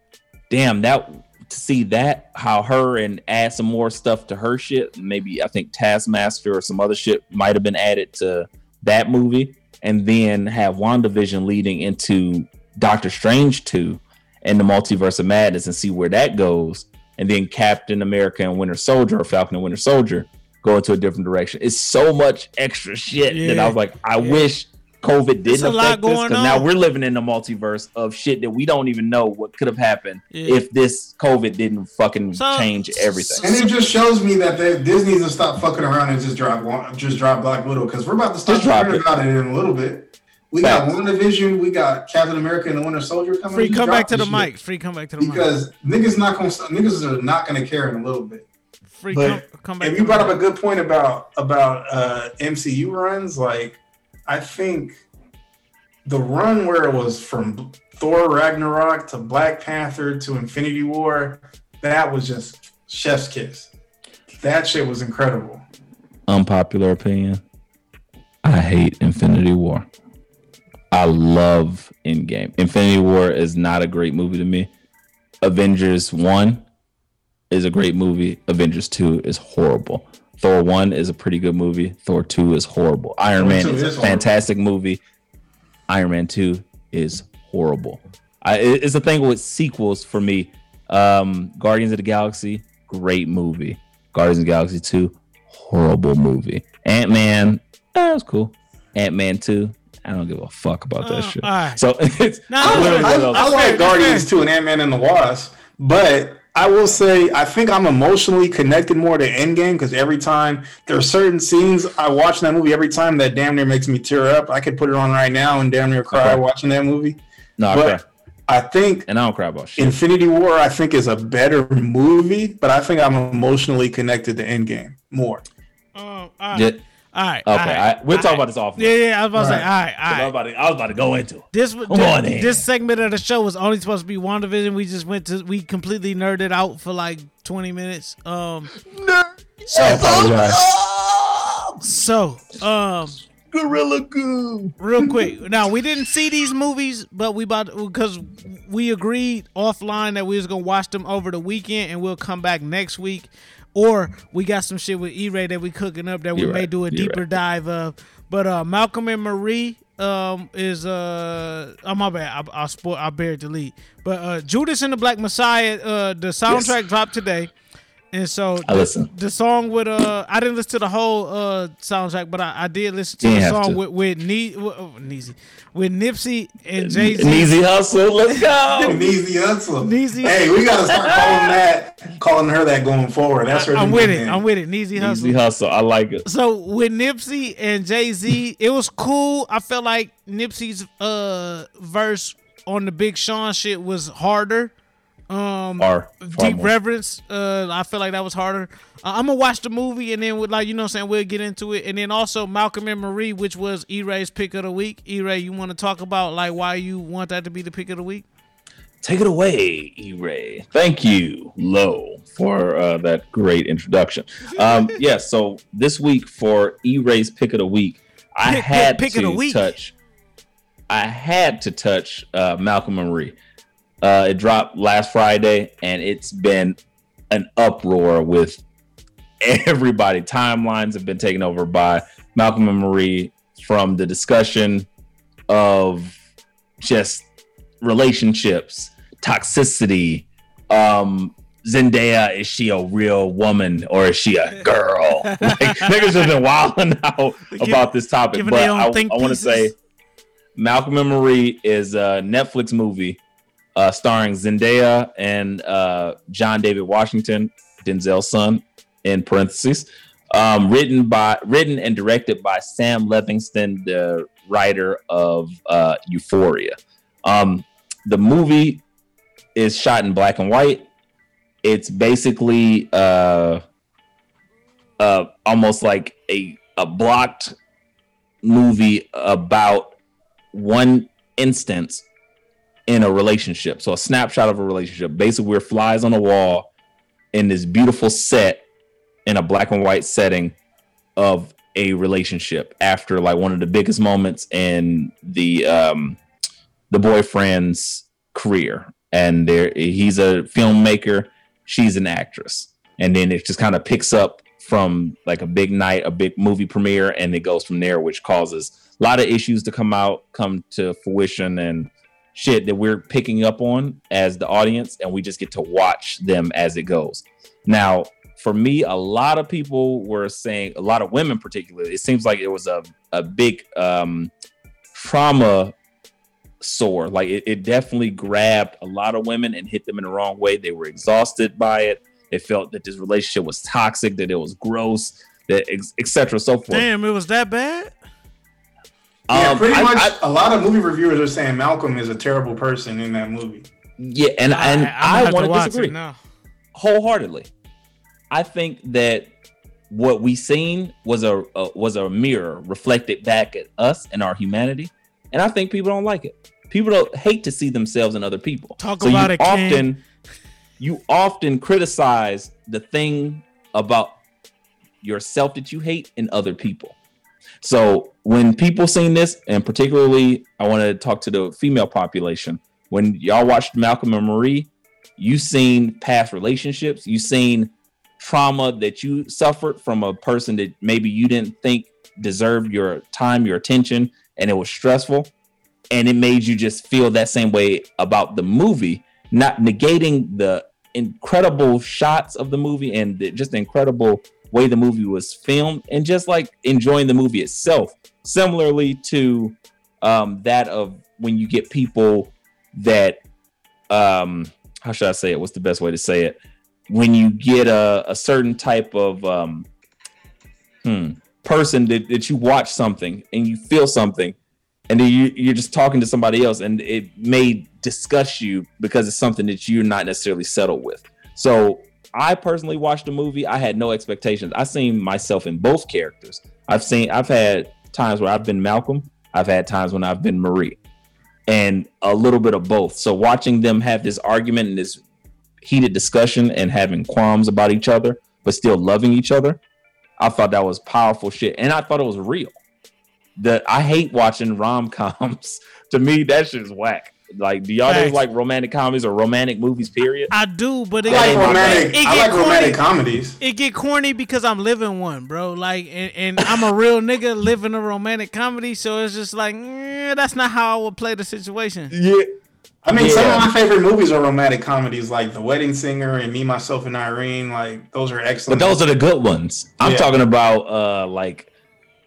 damn, that to see that, how her and add some more stuff to her shit. Maybe I think Taskmaster or some other shit might have been added to that movie. And then have WandaVision leading into Doctor Strange two and the Multiverse of Madness and see where that goes. And then Captain America and Winter Soldier or Falcon and Winter Soldier. Go into a different direction. It's so much extra shit yeah. that I was like, I yeah. wish COVID didn't affect this because now we're living in a multiverse of shit that we don't even know what could have happened yeah. if this COVID didn't fucking so, change everything. And it just shows me that they, Disney needs to stop fucking around and just drop just drop Black Widow because we're about to start talking about it in a little bit. We got WandaVision, we got Captain America and the Winter Soldier coming. Free, come back to the mic. Free, come back to the mic. Because niggas not gonna niggas are not gonna care in a little bit. Free, but come, come back, and you brought up a good point about about uh, M C U runs. Like, I think the run where it was from Thor Ragnarok to Black Panther to Infinity War, that was just chef's kiss. That shit was incredible. Unpopular opinion. I hate Infinity War. I love Endgame. Infinity War is not a great movie to me. Avengers one is a great movie. Avengers two is horrible. Thor one is a pretty good movie. Thor two is horrible. Iron Man is a fantastic movie. Iron Man two is horrible. I, it's the thing with sequels for me. Um, Guardians of the Galaxy, great movie. Guardians of the Galaxy two, horrible movie. Ant-Man, that was cool. Ant-Man two, I don't give a fuck about that uh, shit. Right. So it's no, I, I, I like Guardians two and Ant-Man and the Wasp, but I will say, I think I'm emotionally connected more to Endgame because every time there are certain scenes I watch in that movie, every time that damn near makes me tear up. I could put it on right now and damn near cry okay. watching that movie. No, but I cry. I think and I don't cry about shit. Infinity War, I think, is a better movie, but I think I'm emotionally connected to Endgame more. Um, all right. Did- All right, okay. All right, we'll all talk right. about this off. Yeah, yeah. I was about all to say, right. all right, all right. About to, I was about to go into it. This was this, this segment of the show was only supposed to be WandaVision. We just went to we completely nerded out for like twenty minutes. Um, Nerd. So, so um, Gorilla Glue. Real quick. Now we didn't see these movies, but we about because we agreed offline that we was gonna watch them over the weekend, and we'll come back next week. Or we got some shit with E-Ray that we cooking up that we You're may right. do a deeper right. dive of. But uh, Malcolm and Marie um, is uh, oh my bad, I I, spoil, I buried the lead. But uh, Judas and the Black Messiah, uh, the soundtrack yes. dropped today, and so I the, the song with uh, I didn't listen to the whole uh, soundtrack, but I, I did listen to you the song to. with with Neezy, oh, Neezy with Nipsey and Jay Z. Neezy Hustle, let's go. Neezy Hustle. Neezy. Hey, we gotta start calling that. Calling her that going forward. That's her. I'm with it. Name. I'm with it. Neezy Hustle. Neezy Hustle. I like it. So with Nipsey and Jay-Z, it was cool. I felt like Nipsey's uh, verse on the Big Sean shit was harder. Um, far, far deep more. Reverence. Uh, I feel like that was harder. Uh, I'm gonna watch the movie and then with like you know what I'm saying we'll get into it. And then also Malcolm and Marie, which was E-Ray's pick of the week. E-Ray, you want to talk about like why you want that to be the pick of the week? Take it away, E-Ray. Thank you, Lo, for uh, that great introduction. Um, yeah, so this week for E-Ray's pick of the week, I pick, had pick to of the week. touch. I had to touch uh, Malcolm and Marie. Uh, it dropped last Friday, and it's been an uproar with everybody. Timelines have been taken over by Malcolm and Marie from the discussion of just relationships. Toxicity, um, Zendaya, is she a real woman or is she a girl? Like, niggas have been wilding out give, about this topic, but I, I want to say Malcolm and Marie is a Netflix movie uh, starring Zendaya and uh, John David Washington, Denzel's son, in parentheses. Um, written by, written and directed by Sam Levingston, the writer of uh, Euphoria. Um, the movie is shot in black and white. It's basically uh, uh, almost like a a blocked movie about one instance in a relationship. So a snapshot of a relationship. Basically, we're flies on a wall in this beautiful set in a black and white setting of a relationship after like one of the biggest moments in the um, the boyfriend's career. And there, he's a filmmaker, she's an actress. And then it just kind of picks up from like a big night, a big movie premiere, and it goes from there, which causes a lot of issues to come out, come to fruition, and shit that we're picking up on as the audience, and we just get to watch them as it goes. Now, for me, a lot of people were saying, a lot of women particularly, it seems like it was a, a big um, trauma sore. Like it, it definitely grabbed a lot of women and hit them in the wrong way. They were exhausted by it. They felt that this relationship was toxic, that it was gross, that et cetera, so forth. Damn, it was that bad? Um, yeah, pretty I, much. I, a lot of movie reviewers are saying Malcolm is a terrible person in that movie. Yeah, and, and I, I, I want to disagree no. wholeheartedly. I think that what we seen was a, a was a mirror reflected back at us and our humanity. And I think people don't like it. People don't hate to see themselves in other people. Talk so about you it, often, Ken. You often criticize the thing about yourself that you hate in other people. So when people seen this, and particularly I want to talk to the female population, when y'all watched Malcolm and Marie, you seen past relationships, you seen trauma that you suffered from a person that maybe you didn't think deserved your time, your attention, and it was stressful, and it made you just feel that same way about the movie, not negating the incredible shots of the movie and the, just the incredible way the movie was filmed, and just like enjoying the movie itself, similarly to um that of when you get people that um how should I say it what's the best way to say it when you get a, a certain type of um, hmm, person that, that you watch something and you feel something, and then you, you're just talking to somebody else and it may disgust you because it's something that you're not necessarily settled with. So I personally watched the movie. I had no expectations. I've seen myself in both characters. I've seen, I've had times where I've been Malcolm. I've had times when I've been Marie, and a little bit of both. So watching them have this argument and this heated discussion and having qualms about each other but still loving each other, I thought that was powerful shit, and I thought it was real. That I hate watching rom-coms. To me, that shit is whack. Like, do y'all like romantic comedies or romantic movies, period? I do, but it, I like romantic, it I like corny. romantic comedies. It get corny because I'm living one, bro. Like, and, and I'm a real nigga living a romantic comedy, so it's just like, eh, that's not how I would play the situation. Yeah. I mean, yeah. Some of my favorite movies are romantic comedies, like The Wedding Singer and Me, Myself, and Irene. Like, those are excellent. But those are the good ones. I'm yeah. talking about, uh, like,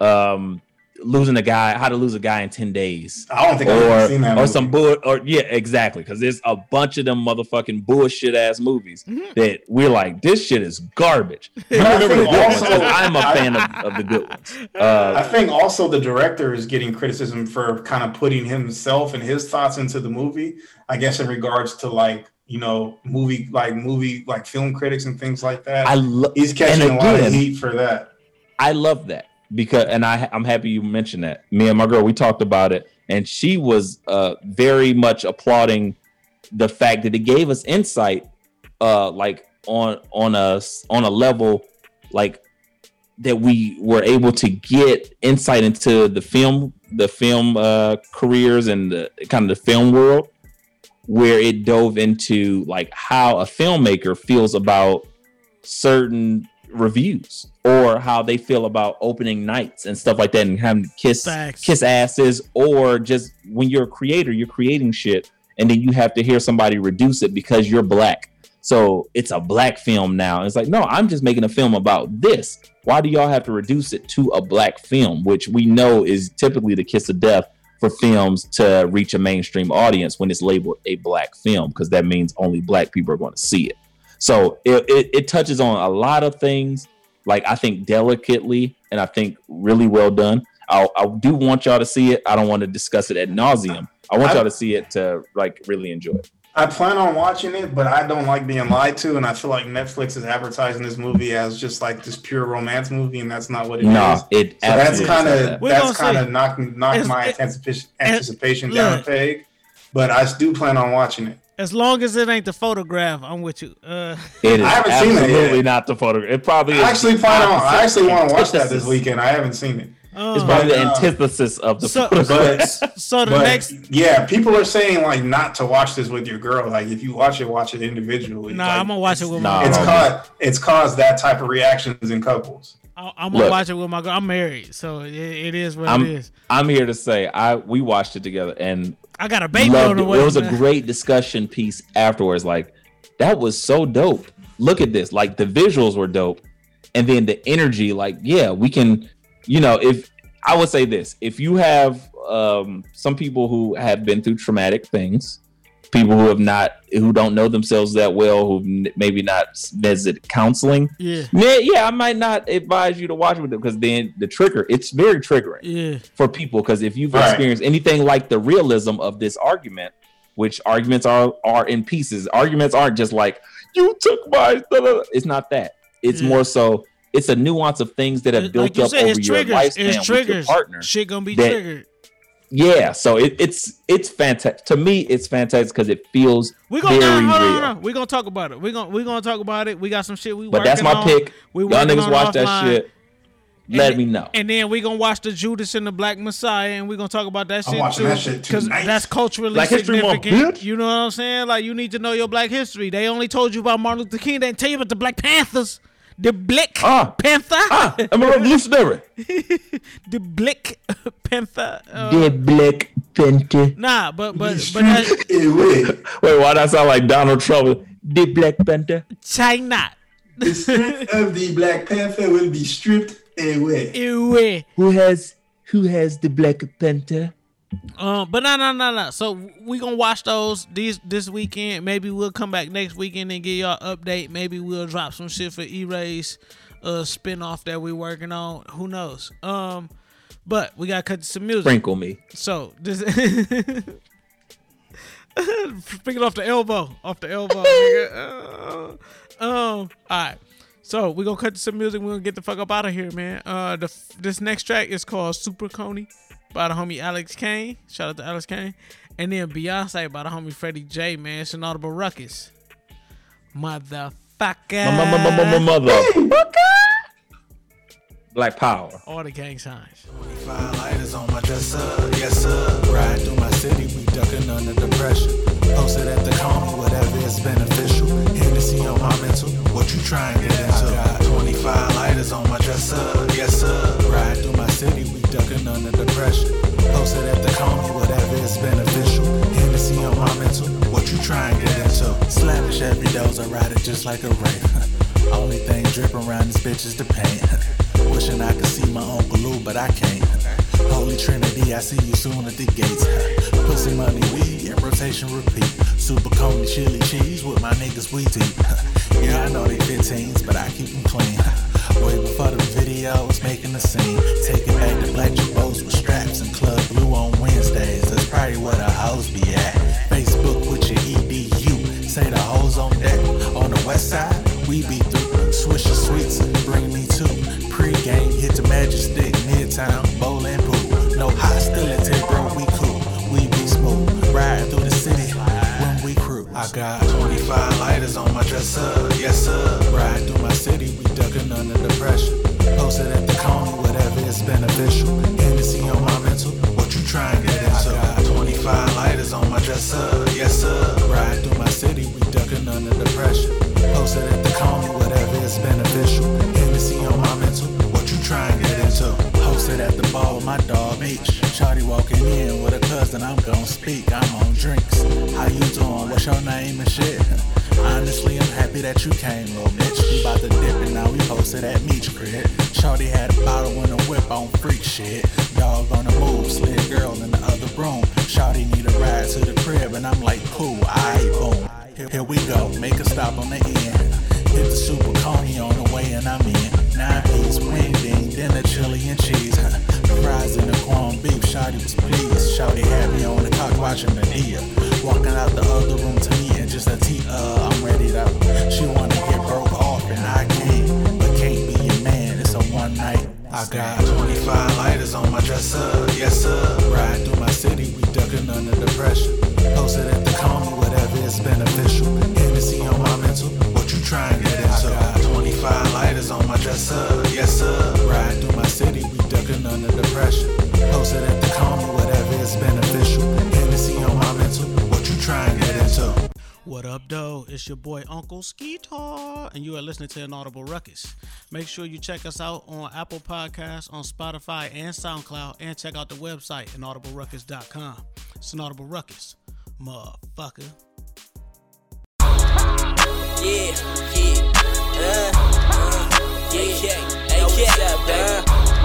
um, losing a guy, How to Lose a Guy in ten days. I don't think or, I've ever seen that Or movie. some bull, or yeah, exactly. Because there's a bunch of them motherfucking bullshit ass movies mm-hmm. that we're like, this shit is garbage. But I remember the good also, ones. I'm a fan of, of the good ones. Uh, I think also the director is getting criticism for kind of putting himself and his thoughts into the movie. I guess in regards to like, you know, movie like movie like film critics and things like that. I lo- He's catching again, a lot of heat for that. I love that. Because and I, I'm happy you mentioned that. Me and my girl, we talked about it, and she was uh, very much applauding the fact that it gave us insight, uh, like on on a on a level, like that we were able to get insight into the film, the film uh, careers and the, kind of the film world, where it dove into like how a filmmaker feels about certain reviews or how they feel about opening nights and stuff like that, and having to kiss Facts. kiss asses, or just when you're a creator, you're creating shit and then you have to hear somebody reduce it because you're black. So it's a black film now. It's like, no, I'm just making a film about this. Why do y'all have to reduce it to a black film, which we know is typically the kiss of death for films to reach a mainstream audience when it's labeled a black film, because that means only black people are going to see it. So it, it, it touches on a lot of things, like I think delicately, and I think really well done. I'll, I do want y'all to see it. I don't want to discuss it ad nauseum. I want y'all to see it to like really enjoy it. I plan on watching it, but I don't like being lied to, and I feel like Netflix is advertising this movie as just like this pure romance movie, and that's not what it no, is. No, it. So that's kind of that's kind of knocking knocked my it, anticipation, anticipation look, down a peg. But I do plan on watching it. As long as it ain't the photograph, I'm with you. Uh, it is I haven't seen it. Absolutely not the photograph. It probably. Is I actually plan on. I actually want to watch that this weekend. I haven't seen it. It's um, probably the antithesis of the so, but, so the but, next yeah people are saying like not to watch this with your girl, like if you watch it watch it individually. No nah, like, I'm gonna watch it with my nah, girl. It's caused it's caused that type of reactions in couples. I, I'm gonna Look, watch it with my girl. I'm married, so it, it is what I'm, it is. I'm here to say I we watched it together and I got a baby on the way. It was man. a great discussion piece afterwards, like that was so dope, look at this, like the visuals were dope and then the energy, like yeah we can. You know, if I would say this, if you have um, some people who have been through traumatic things, people who have not, who don't know themselves that well, who n- maybe not visit counseling, yeah. Man, yeah, I might not advise you to watch with them because then the trigger, it's very triggering yeah. for people. Because if you've All experienced right. anything like the realism of this argument, which arguments are are in pieces, arguments aren't just like, you took my, it's not that. It's yeah. more so. It's a nuance of things that have built like you up said, over your lifespan it's with your partner. Shit gonna be that, triggered. Yeah, so it, it's it's fantastic. To me, it's fantastic because it feels we gonna, very no, no, no, no. real. We're gonna talk about it. We're gonna we're gonna talk about it. We got some shit we But that's my on. pick. We Y'all niggas watch offline. that shit. Let and, me know. And then we're gonna watch the Judas and the Black Messiah, and we're gonna talk about that shit too. That shit too. Cause nice. That's culturally black significant. You know what I'm saying? Like you need to know your black history. They only told you about Martin Luther King, they didn't tell you about the Black Panthers. The Black ah, Panther. Ah, I'm a revolutionary. The Black Panther. Uh, the Black Panther. Nah, but but but. That, wait, wait, why that sound like Donald Trump? The Black Panther. China. The strength of the Black Panther will be stripped away. Away. Who has Who has the Black Panther? Um, but no, no, no, no. So we gonna watch those these this weekend. Maybe we'll come back next weekend and give y'all an update. Maybe we'll drop some shit for E-Ray's uh spinoff that we working on. Who knows? Um, but we gotta cut to some music. Sprinkle me. So this sprinkle off the elbow, off the elbow. Nigga. Uh, um, all right. So we gonna cut to some music. We are gonna get the fuck up out of here, man. Uh, the this next track is called Super Coney by the homie Alex Kane. Shout out to Alex Kane. And then Beyonce by the homie Freddie J, man. It's Inaudible Ruckus. Motherfucker. Motherfucker. Black Power. All the gang signs. twenty-five lighters on my dresser. Yes, sir. Ride through my city. We ducking under the pressure. Posted at the corner. Whatever is beneficial. Hennessy on my mental. What you trying to get into? I got twenty-five lighters on my dresser. Yes, sir. Ride through my city. We ducking under the pressure. Posted at the corner. Whatever is beneficial. Hennessy on my mental. What you trying to get into? Slavish every dose. I ride it just like a rain. Only thing dripping around this bitch is the pain. Wishing I could see my own blue, but I can't. Holy Trinity, I see you soon at the gates. Pussy money, weed, and rotation repeat. Super coney chili cheese with my niggas, we deep. Yeah, I know they fifteens, but I keep them clean. Way before the videos, making the scene. Taking back the black jabos with straps and club blue on Wednesdays. That's probably where the hoes be at. Facebook with your E D U. Say the hoes on deck. On the west side, we be through. Swish the sweets, bring me two. Pre-game, hit the magic stick, midtown, bowl and pool. No hostility, bro, we cool, we be smooth. Ride through the city when we cruise. I got twenty-five lighters on my dresser, yes sir. Ride through my city, we ducking under the pressure. Posted at the corner, whatever is beneficial. Hennessy on my mental, what you trying to get into? I got twenty-five lighters on my dresser, yes sir. Ride through my city, we ducking under the pressure. Posted at the corner, whatever is beneficial. Hennessy on my mental, what you trying to get into? Posted at the ball, my dog H. Shawty walking in with a cousin, I'm gon' speak, I'm on drinks. How you doing? What's your name and shit? Honestly, I'm happy that you came, little bitch. We bout to dip and now we posted at Meach Crib. Shorty had a bottle and a whip on freak shit. Dog on the move, slid girl in the other room. Shorty need a ride to the crib and I'm like, cool, aight, boom. Here we go, make a stop on the end. Hit the super coney on the way and I'm in. Nine piece wing, dinner, chili and cheese. Fries and the corned beef, shawty was pleased. Shawty had me on the cock watching the deer. Walking out the other room to me and just a tea, uh, I'm ready to. She wanna get broke off and I can't, but can't be your man, it's a one night. I got twenty-five lighters on my dresser, yes sir. Ride through my city, we ducking under the pressure. Posted at the county, whatever is beneficial. Hennessy on my mental, what you trying to get into? I got twenty-five lighters on my dresser, yes sir. Ride through my city, we ducking under the pressure. Posted at the county, whatever is beneficial. Hennessy on my mental, what you trying to get into? What up, though? It's your boy, Uncle Skeetar, and you are listening to Inaudible Ruckus. Make sure you check us out on Apple Podcasts, on Spotify, and SoundCloud, and check out the website, inaudible ruckus dot com. It's Inaudible Ruckus, motherfucker. Yeah, yeah, uh, uh, yeah, yeah, hey, what's up, baby? Uh,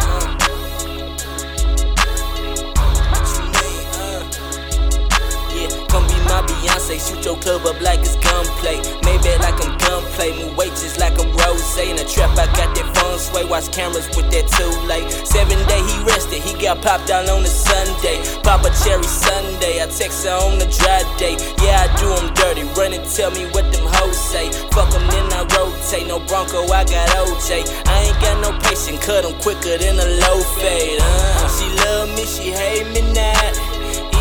Come be my Beyonce, shoot your club up like it's gunplay. Maybach like I'm gunplay, move weight just like I'm Rosé. In the trap I got that fun sway, watch cameras with that too late. Seven day he rested, he got popped out on a Sunday. Pop a cherry Sunday, I text her on a dry day. Yeah, I do him dirty, run and tell me what them hoes say. Fuck him then I rotate, no Bronco, I got O J. I ain't got no patience, cut him quicker than a low fade. uh, She love me, she hate me not.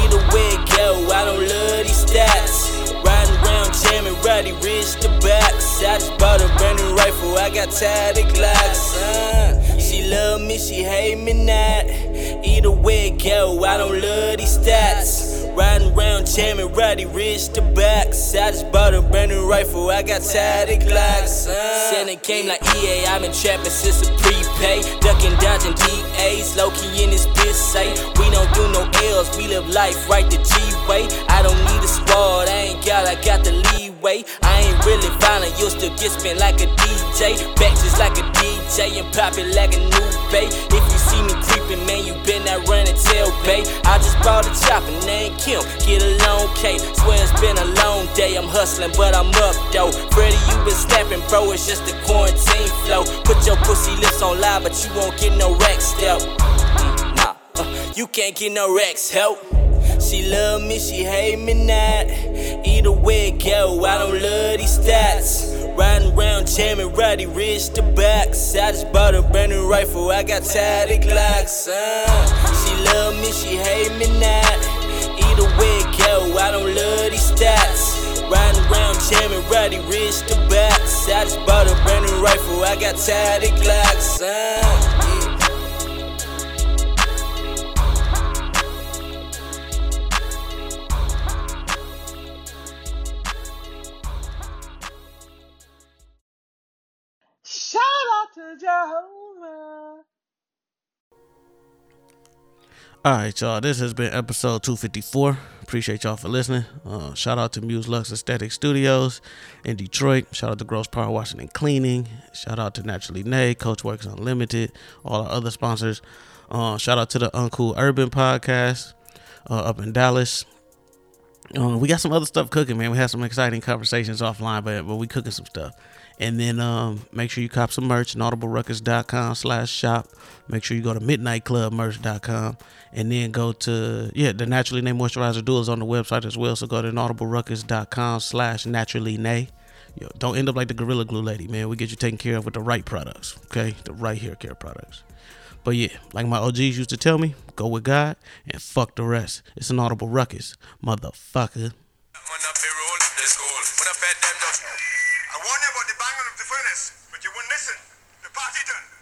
The way it go, I don't love these stats. Riding around jamming, Roddy Rich the box. I just bought a brand new rifle, I got tired of Glocks. uh, She love me, she hate me not. Either way it go, I don't love these stats. Riding around jamming, Roddy Rich the box. I just bought a brand new rifle, I got tired of Glocks. uh, Santa came like E A, I've been trapping since a prepay. Ducking, dodging D A's, low-key in this bitch say. We don't do no L's, we live life right the G-way. I don't need a squad, I ain't got, I got the leeway. I ain't really violent, you'll still get spent like a D J. Back just like a D J and pop it like a new bay. If you see me creeping, man, you been out running tail bay. I just bought a chopper, name Kim, get a long K. Swear it's been a long day, I'm hustling, but I'm up though. Freddy, you been snapping, bro, it's just the quarantine flow. Put your pussy lips on live, but you won't get no racks help. Mm, nah, uh, you can't get no racks help. She love me, she hate me not. Either way it go, I don't love these stats. Riding around jamming, Roddy Rich the box. I just bought a brand new rifle, I got tired of Glocks. uh, She love me, she hate me not. Either way it go, I don't love these stats. Riding around jamming, Roddy Rich the box. I just bought a brand new rifle, I got tired of Glocks. uh, Alright, y'all, this has been episode two fifty-four. Appreciate y'all for listening. Uh, shout out to Muse Lux Aesthetic Studios in Detroit. Shout out to Gross Power Washington Cleaning. Shout out to Naturally Nae, Coach Works Unlimited, all our other sponsors. Uh, shout out to the Uncool Urban Podcast uh, up in Dallas. Uh, we got some other stuff cooking, man. We had some exciting conversations offline, but, but we cooking some stuff. And then um, make sure you cop some merch, inaudibleruckus.com slash shop. Make sure you go to midnight club merch dot com. And then go to, yeah, the Naturally Nae Moisturizer Duo is on the website as well. So go to inaudibleruckus.com slash naturally nae. Yo, don't end up like the Gorilla Glue lady, man. We get you taken care of with the right products, okay? The right hair care products. But yeah, like my O Gs used to tell me, go with God and fuck the rest. It's Inaudible Ruckus, motherfucker. I warned you about the banging of the furnace, but you wouldn't listen. The party done.